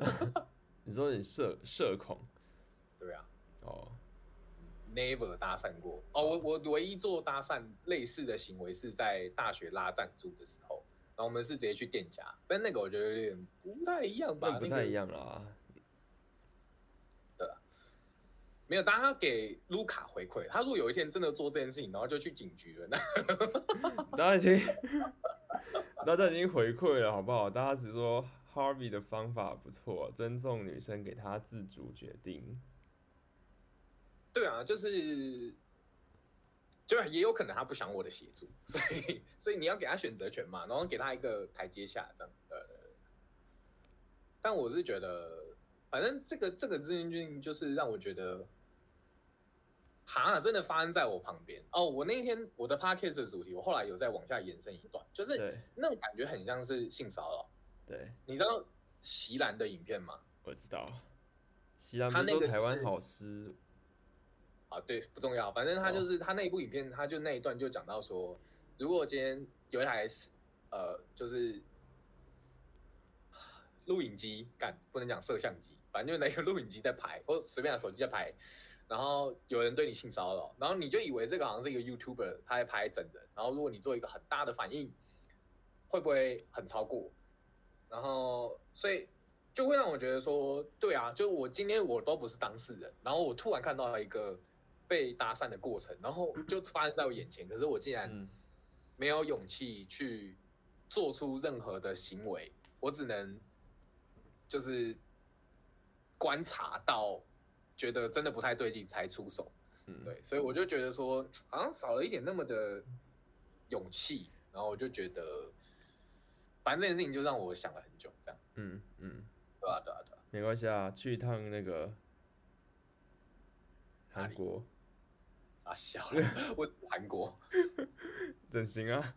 欸。你说你社社恐？对啊。哦、oh. ，never 搭讪过。哦、oh, ，我我唯一做搭讪类似的行为是在大学拉赞助的时候，然后我们是直接去店家，但那个我觉得有点不太一样吧？那不太一样啦。那個、对啊，没有，大家给卢卡回馈，他如果有一天真的做这件事情，然后就去警局了，那大家已经大家已经回馈了，好不好？大家只说。Harvey 的方法不错，尊重女生，给她自主决定。对啊，就是，就也有可能她不想我的协助，所以所以你要给她选择权嘛，然后给她一个台阶下这样。呃，但我是觉得，反正这个这个事情就是让我觉得，哈，真的发生在我旁边哦。我那天我的 podcast 的主题，我后来有再往下延伸一段，就是那种感觉很像是性骚扰。对，你知道席兰的影片吗？我知道，席兰他那个台湾好诗、就是、啊，对，不重要，反正他就是、哦、他那一部影片，他就那一段就讲到说，如果今天有一台呃，就是录影机，干不能讲摄像机，反正就那个录影机在拍，或随便拿手机在拍，然后有人对你性骚扰，然后你就以为这个好像是一个 YouTuber 他在拍真人，然后如果你做一个很大的反应，会不会很超过？然后，所以就会让我觉得说，对啊，就我今天我都不是当事人，然后我突然看到一个被搭讪的过程，然后就发生在我眼前，可是我竟然没有勇气去做出任何的行为，我只能就是观察到，觉得真的不太对劲才出手，对，所以我就觉得说，好像少了一点那么的勇气，然后我就觉得。反正这件事情就让我想了很久，这样。嗯嗯，对啊对啊对啊，没关系啊，去一趟那个韩国。啊，小了，我韩国整形啊。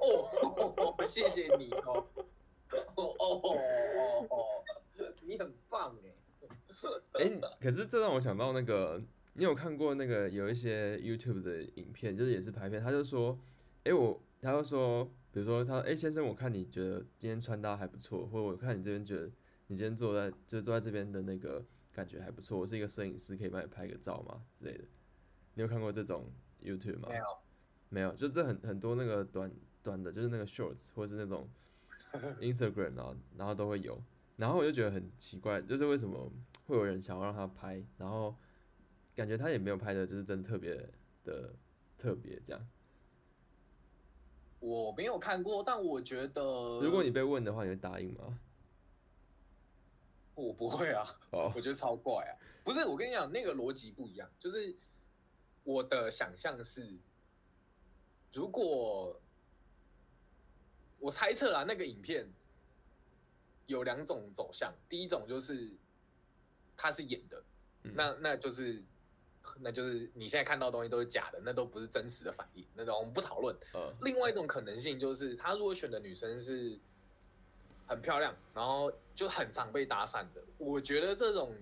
哦，谢谢你哦。哦哦哦，你很棒哎。哎、欸，可是这让我想到那个，你有看过那个有一些 YouTube 的影片，就是也是拍片，他就说，哎、欸、我。他就说，比如说，他说，哎、欸，先生，我看你觉得今天穿搭还不错，或者我看你这边觉得你今天坐在就是坐在这边的那个感觉还不错，我是一个摄影师，可以帮你拍个照吗之类的？你有看过这种 YouTube 吗？没有，没有，就这很很多那个短短的，就是那个 Shorts 或是那种 Instagram 啊，然后都会有，然后我就觉得很奇怪，就是为什么会有人想要让他拍，然后感觉他也没有拍的，就是真的特别的特别这样。我没有看过，但我觉得，如果你被问的话，你会答应吗？我不会啊， oh. 我觉得超怪啊！不是，我跟你讲，那个逻辑不一样。就是我的想象是，如果我猜测啦，那个影片有两种走向，第一种就是它是演的，嗯、那那就是。那就是你现在看到的东西都是假的，那都不是真实的反应，那种我们不讨论。Uh. 另外一种可能性就是，他如果选的女生是很漂亮，然后就很常被搭讪的，我觉得这种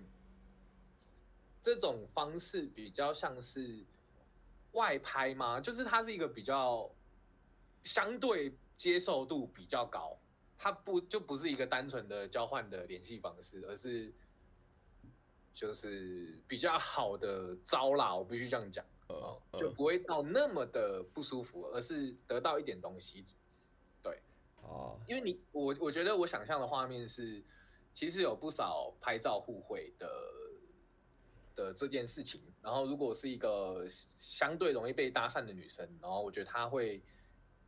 这种方式比较像是外拍嘛，就是它是一个比较相对接受度比较高，它不就不是一个单纯的交换的联系方式，而是。就是比较好的招啦，我必须这样讲、呃呃，就不会到那么的不舒服，而是得到一点东西，对，哦，因为你我我觉得我想象的画面是，其实有不少拍照互惠的的这件事情，然后如果是一个相对容易被搭讪的女生，然后我觉得她会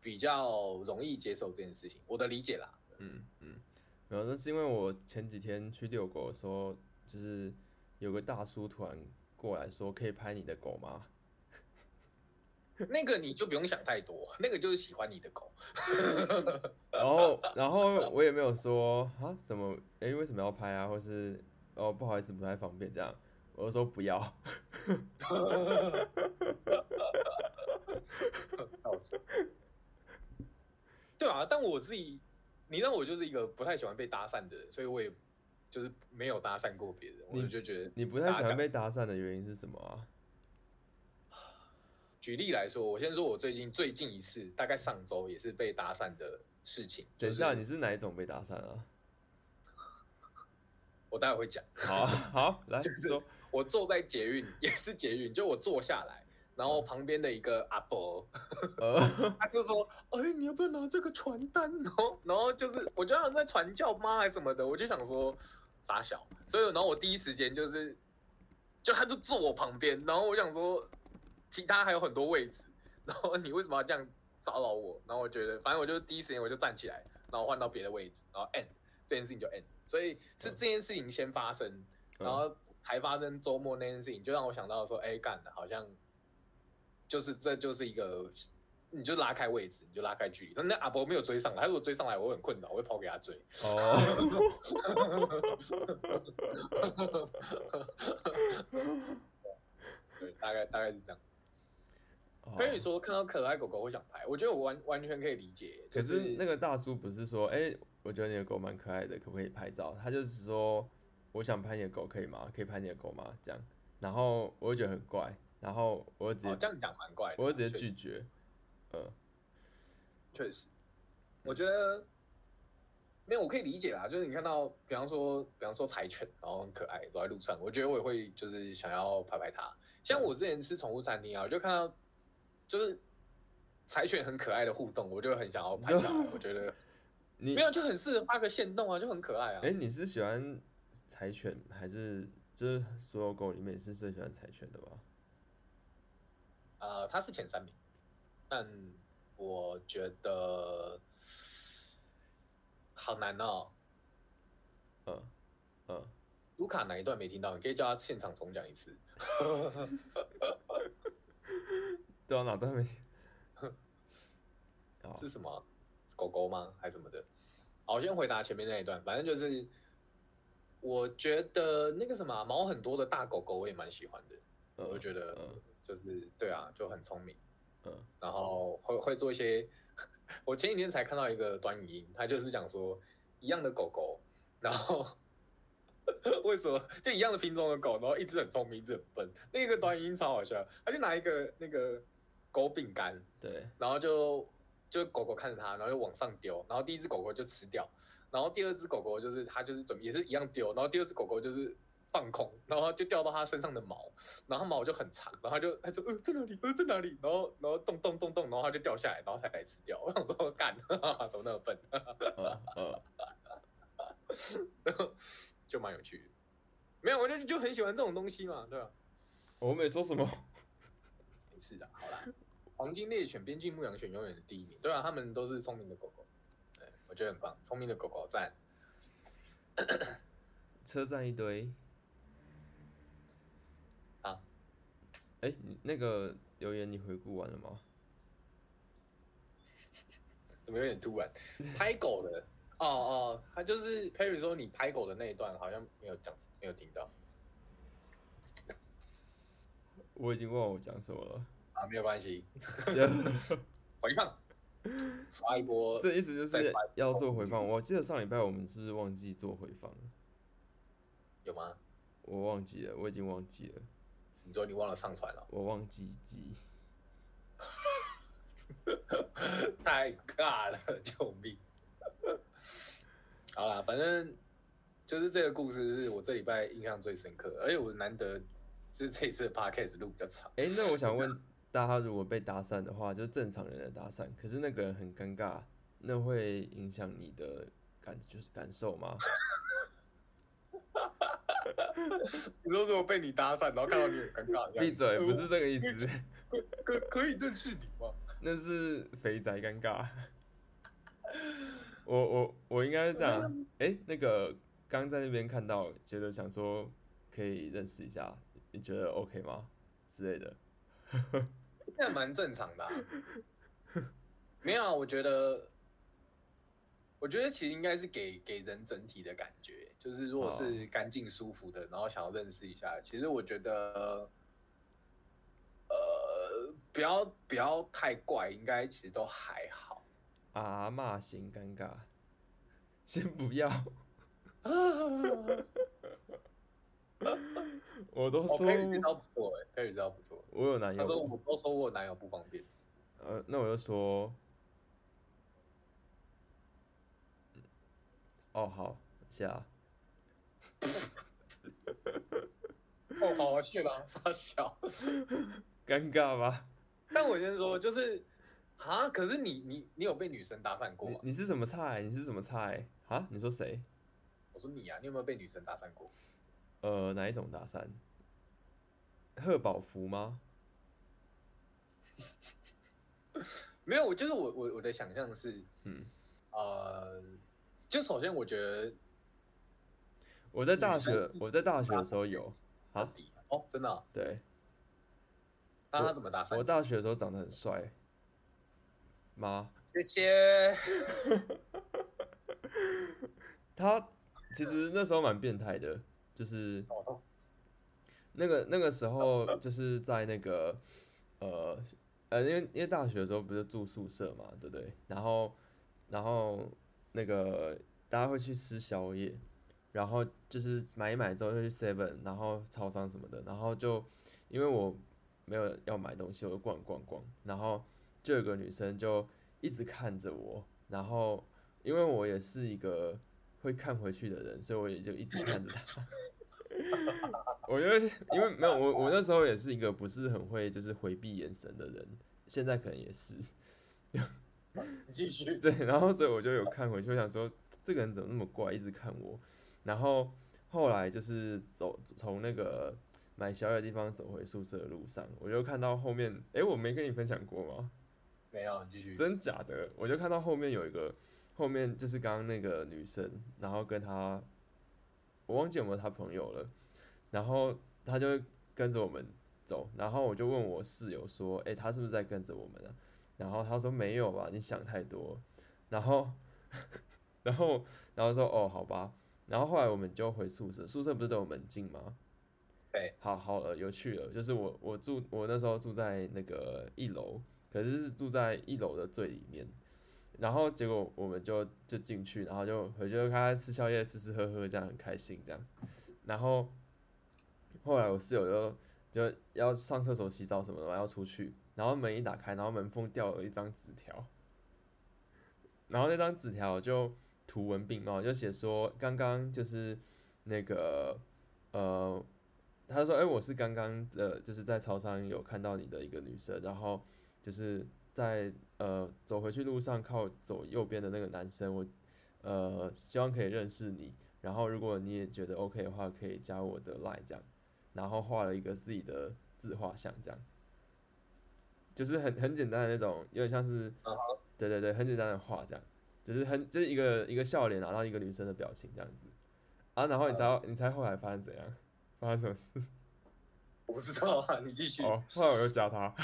比较容易接受这件事情，我的理解啦，嗯嗯，然后那是因为我前几天去遛狗的时候，就是。有个大叔突然过来说：“可以拍你的狗吗？”那个你就不用想太多，那个就是喜欢你的狗。然后，然后我也没有说啊，怎么？哎，为什么要拍啊？或是哦不好意思不太方便这样，我就说不要，笑死。对啊，但我自己，你知道我就是一个不太喜欢被搭讪的人，所以我也就是没有搭讪过别人，我就觉得你不太喜欢被搭讪的原因是什么啊？举例来说，我先说我最近最近一次，大概上周也是被搭讪的事情。等一下，你是哪一种被搭讪啊？我待会会讲。好好来就是说，我坐在捷运也是捷运，就我坐下来，然后旁边的一个阿伯，嗯、他就说：“哎，你要不要拿这个传单？”然后，然后就是我觉得好像在传教吗还是什么的，我就想说傻小，所以然后我第一时间就是，就他就坐我旁边，然后我想说。其他还有很多位置，然后你为什么要这样骚扰我？然后我觉得，反正我就第一时间我就站起来，然后换到别的位置，然后 end 这件事情就 end。所以是这件事情先发生，嗯、然后才发生周末那件事情，就让我想到说，哎、欸，干了，好像就是这就是一个，你就拉开位置，你就拉开距离。那那阿伯没有追上来，他如果追上来，我会很困扰，我会跑给他追。哦，对，大概大概是这样。Perry 说看到可爱狗狗会想拍，我觉得我 完, 完全可以理解。可是那个大叔不是说，哎、欸，我觉得你的狗蛮可爱的，可不可以拍照？他就是说，我想拍你的狗，可以吗？可以拍你的狗吗？这样，然后我就觉得很怪，然后我就直接、哦、这样讲蛮怪的、啊，我就直接拒绝。嗯，确实，我觉得没有，我可以理解啦。就是你看到，比方说，比方说柴犬，然后很可爱，走在路上，我觉得我也会就是想要拍拍它。像我之前吃宠物餐厅啊，我就看到。就是柴犬很可爱的互动，我就很想要拍下来。我觉得你没有就很适合发个限动啊，就很可爱啊。哎、欸，你是喜欢柴犬还是就是所有狗里面是最喜欢柴犬的吧？呃，它是前三名，但我觉得好难哦。嗯嗯，卢卡哪一段没听到？你可以叫他现场重讲一次。对啊，脑袋没。是什么狗狗吗？还是什么的？好，我先回答前面那一段。反正就是，我觉得那个什么毛很多的大狗狗，我也蛮喜欢的。嗯、我觉得就是、嗯、对啊，就很聪明。嗯，然后会会做一些。我前几天才看到一个短语音，他就是讲说一样的狗狗，然后。为什么就一样的品种的狗，然后一只很聪明，一只很笨？那个短音超好笑，他就拿一个那个狗饼干，对，然后就就狗狗看着他，然后就往上丢，然后第一只狗狗就吃掉，然后第二只狗狗就是他就是准备也是一样丢，然后第二只狗狗就是放空，然后就掉到他身上的毛，然后毛就很长，然后他就他就呃在哪里呃在哪里，然后然后动动动动，然后他就掉下来，然后才来吃掉。我想说干，怎么那么笨？啊啊然后就蛮有趣的，没有，我就就很喜欢这种东西嘛，对吧？我没说什么，没事的，好啦。黄金猎犬、边境牧羊犬永远是第一名，对啊，他们都是聪明的狗狗，对，我觉得很棒，聪明的狗狗赞。车站一堆啊！哎、欸，那个留言你回顾完了吗？怎么有点突然？拍狗了。哦哦，他就是 Perry 说你拍狗的那一段好像没有讲，没有听到。我已经忘了我讲什么了啊，没有关系，回放，刷一波。这意思就是要做回放。我记得上礼拜我们是不是忘记做回放了？有吗？我忘记了，我已经忘记了。你说你忘了上传了？我忘记记。太尬了，救命！好啦，反正就是这个故事是我这礼拜印象最深刻，而且我难得就是这一次的 podcast 录比较长。哎、欸，那我想问大家，如果被搭讪的话，就是正常人的搭讪，可是那个人很尴尬，那会影响你的感就是感受吗？你说如果被你搭讪，然后看到你很尴尬，闭嘴，不是这个意思。可可以认识你吗？那是肥宅尴尬。我我我应该是这样，哎、欸，那个刚在那边看到，觉得想说可以认识一下，你觉得 OK 吗？之类的，那蛮正常的、啊。没有、啊，我觉得，我觉得其实应该是给给人整体的感觉，就是如果是干净舒服的，然后想要认识一下，其实我觉得，呃，不要不要太怪，应该其实都还好。啊，骂型尴尬，先不要。我都说 Perry 这招不错哎 ，Perry 这招不错。我有男友，他说我都说我有男友不方便。呃，那我就说，哦好，谢啦。哦好啊，谢啦，傻笑，尴尬吧？但我先说，就是啊，可是你你你有被女生搭讪过吗？你是什么菜？你是什么菜？啊？你说谁？我说你啊，你有没有被女生搭讪过？呃，哪一种搭讪？贺宝福吗？没有，就是我我我的想象是，嗯，呃，就首先我觉得我在大学我在大学的时候有啊，哦，真的、啊，对，那他怎么搭讪？我大学的时候长得很帅吗？谢谢。他其实那时候蛮变态的。就是那个那个时候，就是在那个呃呃，因为因为大学的时候不是住宿舍嘛，对不对？然后然后那个大家会去吃宵夜，然后就是买一买之后就去 Seven， 然后超商什么的，然后就因为我没有要买东西，我就逛逛逛，然后就有个女生就一直看着我，然后因为我也是一个会看回去的人，所以我也就一直看着他。我觉得，因为没有我，我那时候也是一个不是很会就是回避眼神的人，现在可能也是。你继续。对，然后所以我就有看回去，我想说这个人怎么那么怪，一直看我。然后后来就是走从那个买宵夜的地方走回宿舍的路上，我就看到后面，哎，我没跟你分享过吗？没有，你继续。真假的，我就看到后面有一个。后面就是刚刚那个女生，然后跟她，我忘记有没有她朋友了，然后她就跟着我们走，然后我就问我室友说：“哎、欸，她是不是在跟着我们啊？”然后她说：“没有吧，你想太多。”然后，然后，然后说：“哦，好吧。”然后后来我们就回宿舍，宿舍不是都有门禁吗？对，好好了，有趣了。就是我我住我那时候住在那个一楼，可是是住在一楼的最里面。然后结果我们就就进去，然后就回去就开始吃宵夜，吃吃喝喝，这样很开心这样。然后后来我室友就就要上厕所、洗澡什么的嘛，要出去，然后门一打开，然后门缝掉了一张纸条，然后那张纸条就图文并茂，就写说刚刚就是那个呃，他说哎、欸、我是刚刚的，就是在超商有看到你的一个女生，然后就是。在呃走回去路上靠走右边的那个男生，我呃希望可以认识你。然后如果你也觉得 OK 的话，可以加我的 line 这样。然后画了一个自己的自画像这样，就是很很简单的那种，有点像是对对对，很简单的画这样，就是很就是一个一个笑脸，然后一个女生的表情这样子啊。然后你猜你猜后来发生怎样？发生什么事？我不知道啊，你继续。哦，后来我又加他。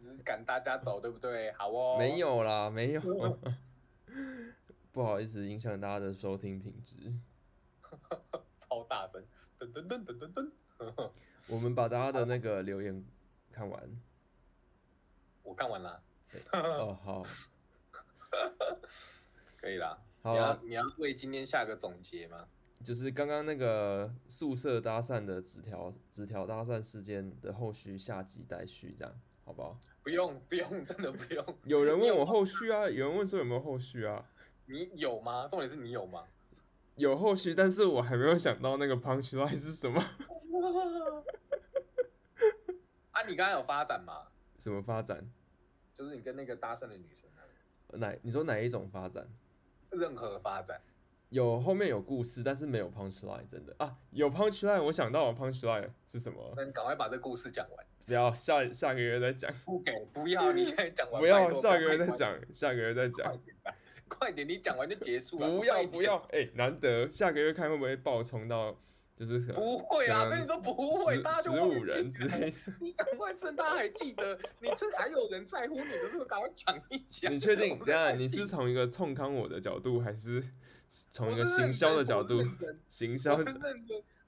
只是赶大家走，对不对？好哦，没有啦，没有，不好意思，影响大家的收听品质，超大声，噔噔噔噔噔噔，我们把大家的那个留言看完，我看完啦，哦好，可以啦，好啊，你要为今天下个总结吗？就是刚刚那个宿舍搭讪的纸条纸条搭讪事件的后续下集待续，这样好不好？不用不用，真的不用。有人问我后续啊，有人问说有没有后续啊？你有吗？重点是你有吗？有后续，但是我还没有想到那个 punchline 是什么。啊，你刚才有发展吗？什么发展？就是你跟那个搭讪的女生啊。哪？你说哪一种发展？任何发展。有后面有故事，但是没有 punchline， 真的啊，有 punchline， 我想到我 punchline 是什么？那你赶快把这故事讲完。不要，下下个月再讲。不给，不要，你现在讲完。不要，下个月再讲，下个月再讲。快点，你讲完就结束了。不要不要，哎、欸，难得下个月看会不会爆冲到，就是不会啦，跟你说不会，大家就忘记了。你赶快趁大家还记得，你趁还有人在乎你的时候，赶快讲一讲。你确定？这样你是从一个冲康我的角度，还是？从一个行销的角度，行销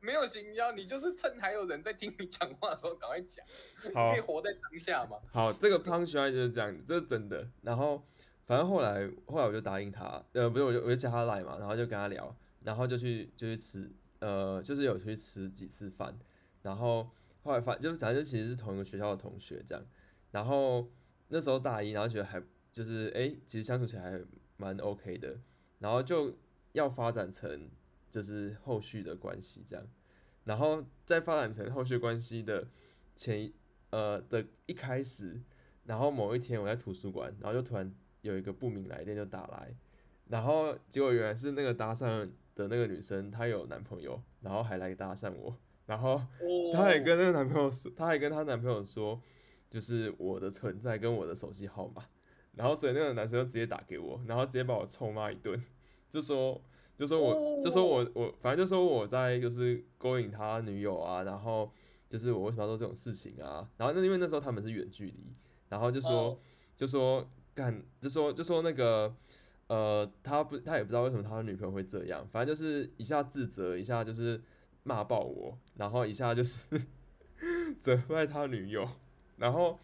没有行销，你就是趁还有人在听你讲话的时候赶快讲，你可以活在当下嘛。好，这个 punchline 就是这样，这是真的。然后反正后来后来我就答应他，呃，不是我就我就加他 line 嘛，然后就跟他聊，然后就去就去吃，呃，就是有去吃几次饭，然后后来反就反正其实是同一个学校的同学这样，然后那时候大一，然后觉得还就是哎、欸，其实相处起来还蛮 OK 的，然后就。要发展成就是后续的关系这样，然后在发展成后续关系的前一呃的一开始，然后某一天我在图书馆，然后就突然有一个不明来电就打来，然后结果原来是那个搭讪的那个女生，她有男朋友，然后还来搭讪我，然后她还跟那个男朋友说，她还跟她男朋友说，就是我的存在跟我的手机号码，然后所以那个男生就直接打给我，然后直接把我臭骂一顿，就说就说我就说我我反正就说我在就是勾引他女友啊，然后就是我为什么要做这种事情啊，然后那因为那时候他们是远距离，然后就说就说干就说就说那个。呃，他不，他也不知道为什么他的女朋友会这样，反正就是一下自责，一下就是骂爆我，然后一下就是责怪他女友，然后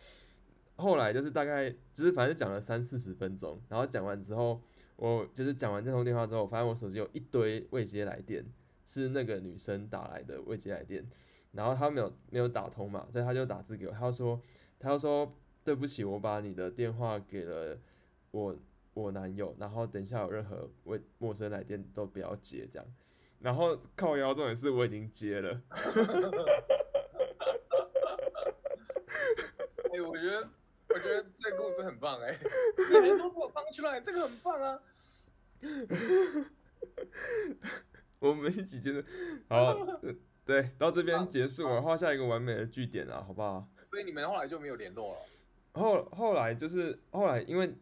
后来就是大概就是反正讲了三四十分钟，然后讲完之后，我就是讲完这通电话之后，我发现我手机有一堆未接来电，是那个女生打来的未接来电，然后他没有没有打通嘛，所以他就打字给我，他就说他就说对不起，我把你的电话给了我。我男友，然后等一下有任何陌生来电都不要接这样，然后靠腰重点是我已经接了。哎、欸，我觉得我觉得这个故事很棒哎、欸，你还说我帮出来，这个很棒啊。我们一起接着，好，对，到这边结束，我画下一个完美的句点啊，好不好？所以你们后来就没有联络了。后后来就是后来因为。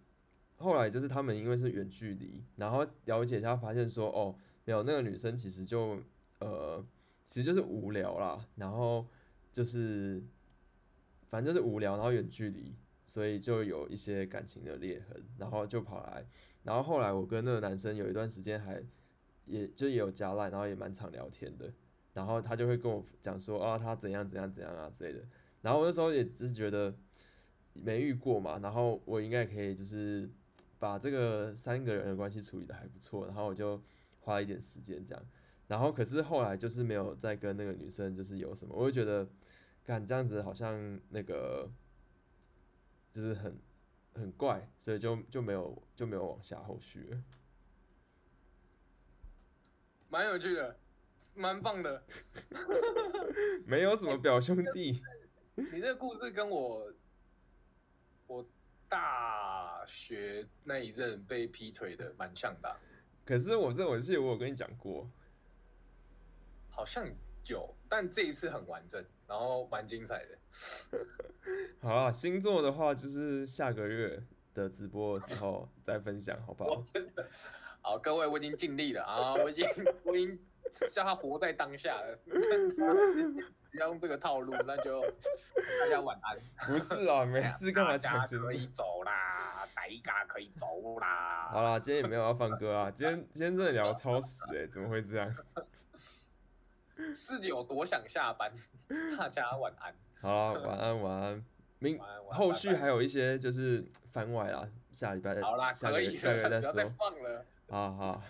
后来就是他们因为是远距离，然后了解一下发现说，哦，没有那个女生其实就呃，其实就是无聊啦，然后就是反正就是无聊，然后远距离，所以就有一些感情的裂痕，然后就跑来，然后后来我跟那个男生有一段时间还也就也有加LINE，然后也蛮常聊天的，然后他就会跟我讲说啊，他怎样怎样怎样啊之类的，然后我那时候也只是觉得没遇过嘛，然后我应该可以就是。把这个三个人的关系处理的还不错，然后我就花了一点时间这样，然后可是后来就是没有再跟那个女生就是有什么，我就觉得，干这样子好像那个就是很很怪，所以就就没有就没有往下后续了。蛮有趣的，蛮棒的，没有什么表兄弟。欸、你这个故事跟我我。大学那一阵被劈腿的蛮像的、啊，可是我这我记得我有跟你讲过，好像有，但这一次很完整，然后蛮精彩的。好啊，星座的话就是下个月的直播的时候再分享，好不好？我真的好，各位我已经尽力了啊，我已经我已经叫他活在当下了。不要用这个套路，那就大家晚安。不是啊，没事干嘛讲？可以走啦，打一嘎可以走啦。好啦，今天也没有要放歌啊，今天今天真的聊超时哎、欸，怎么会这样？是有多想下班？大家晚安。好啊，晚安晚安。明晚安晚安后续还有一些就是番外啦，下礼拜好啦，可以了，不要再放了。好好。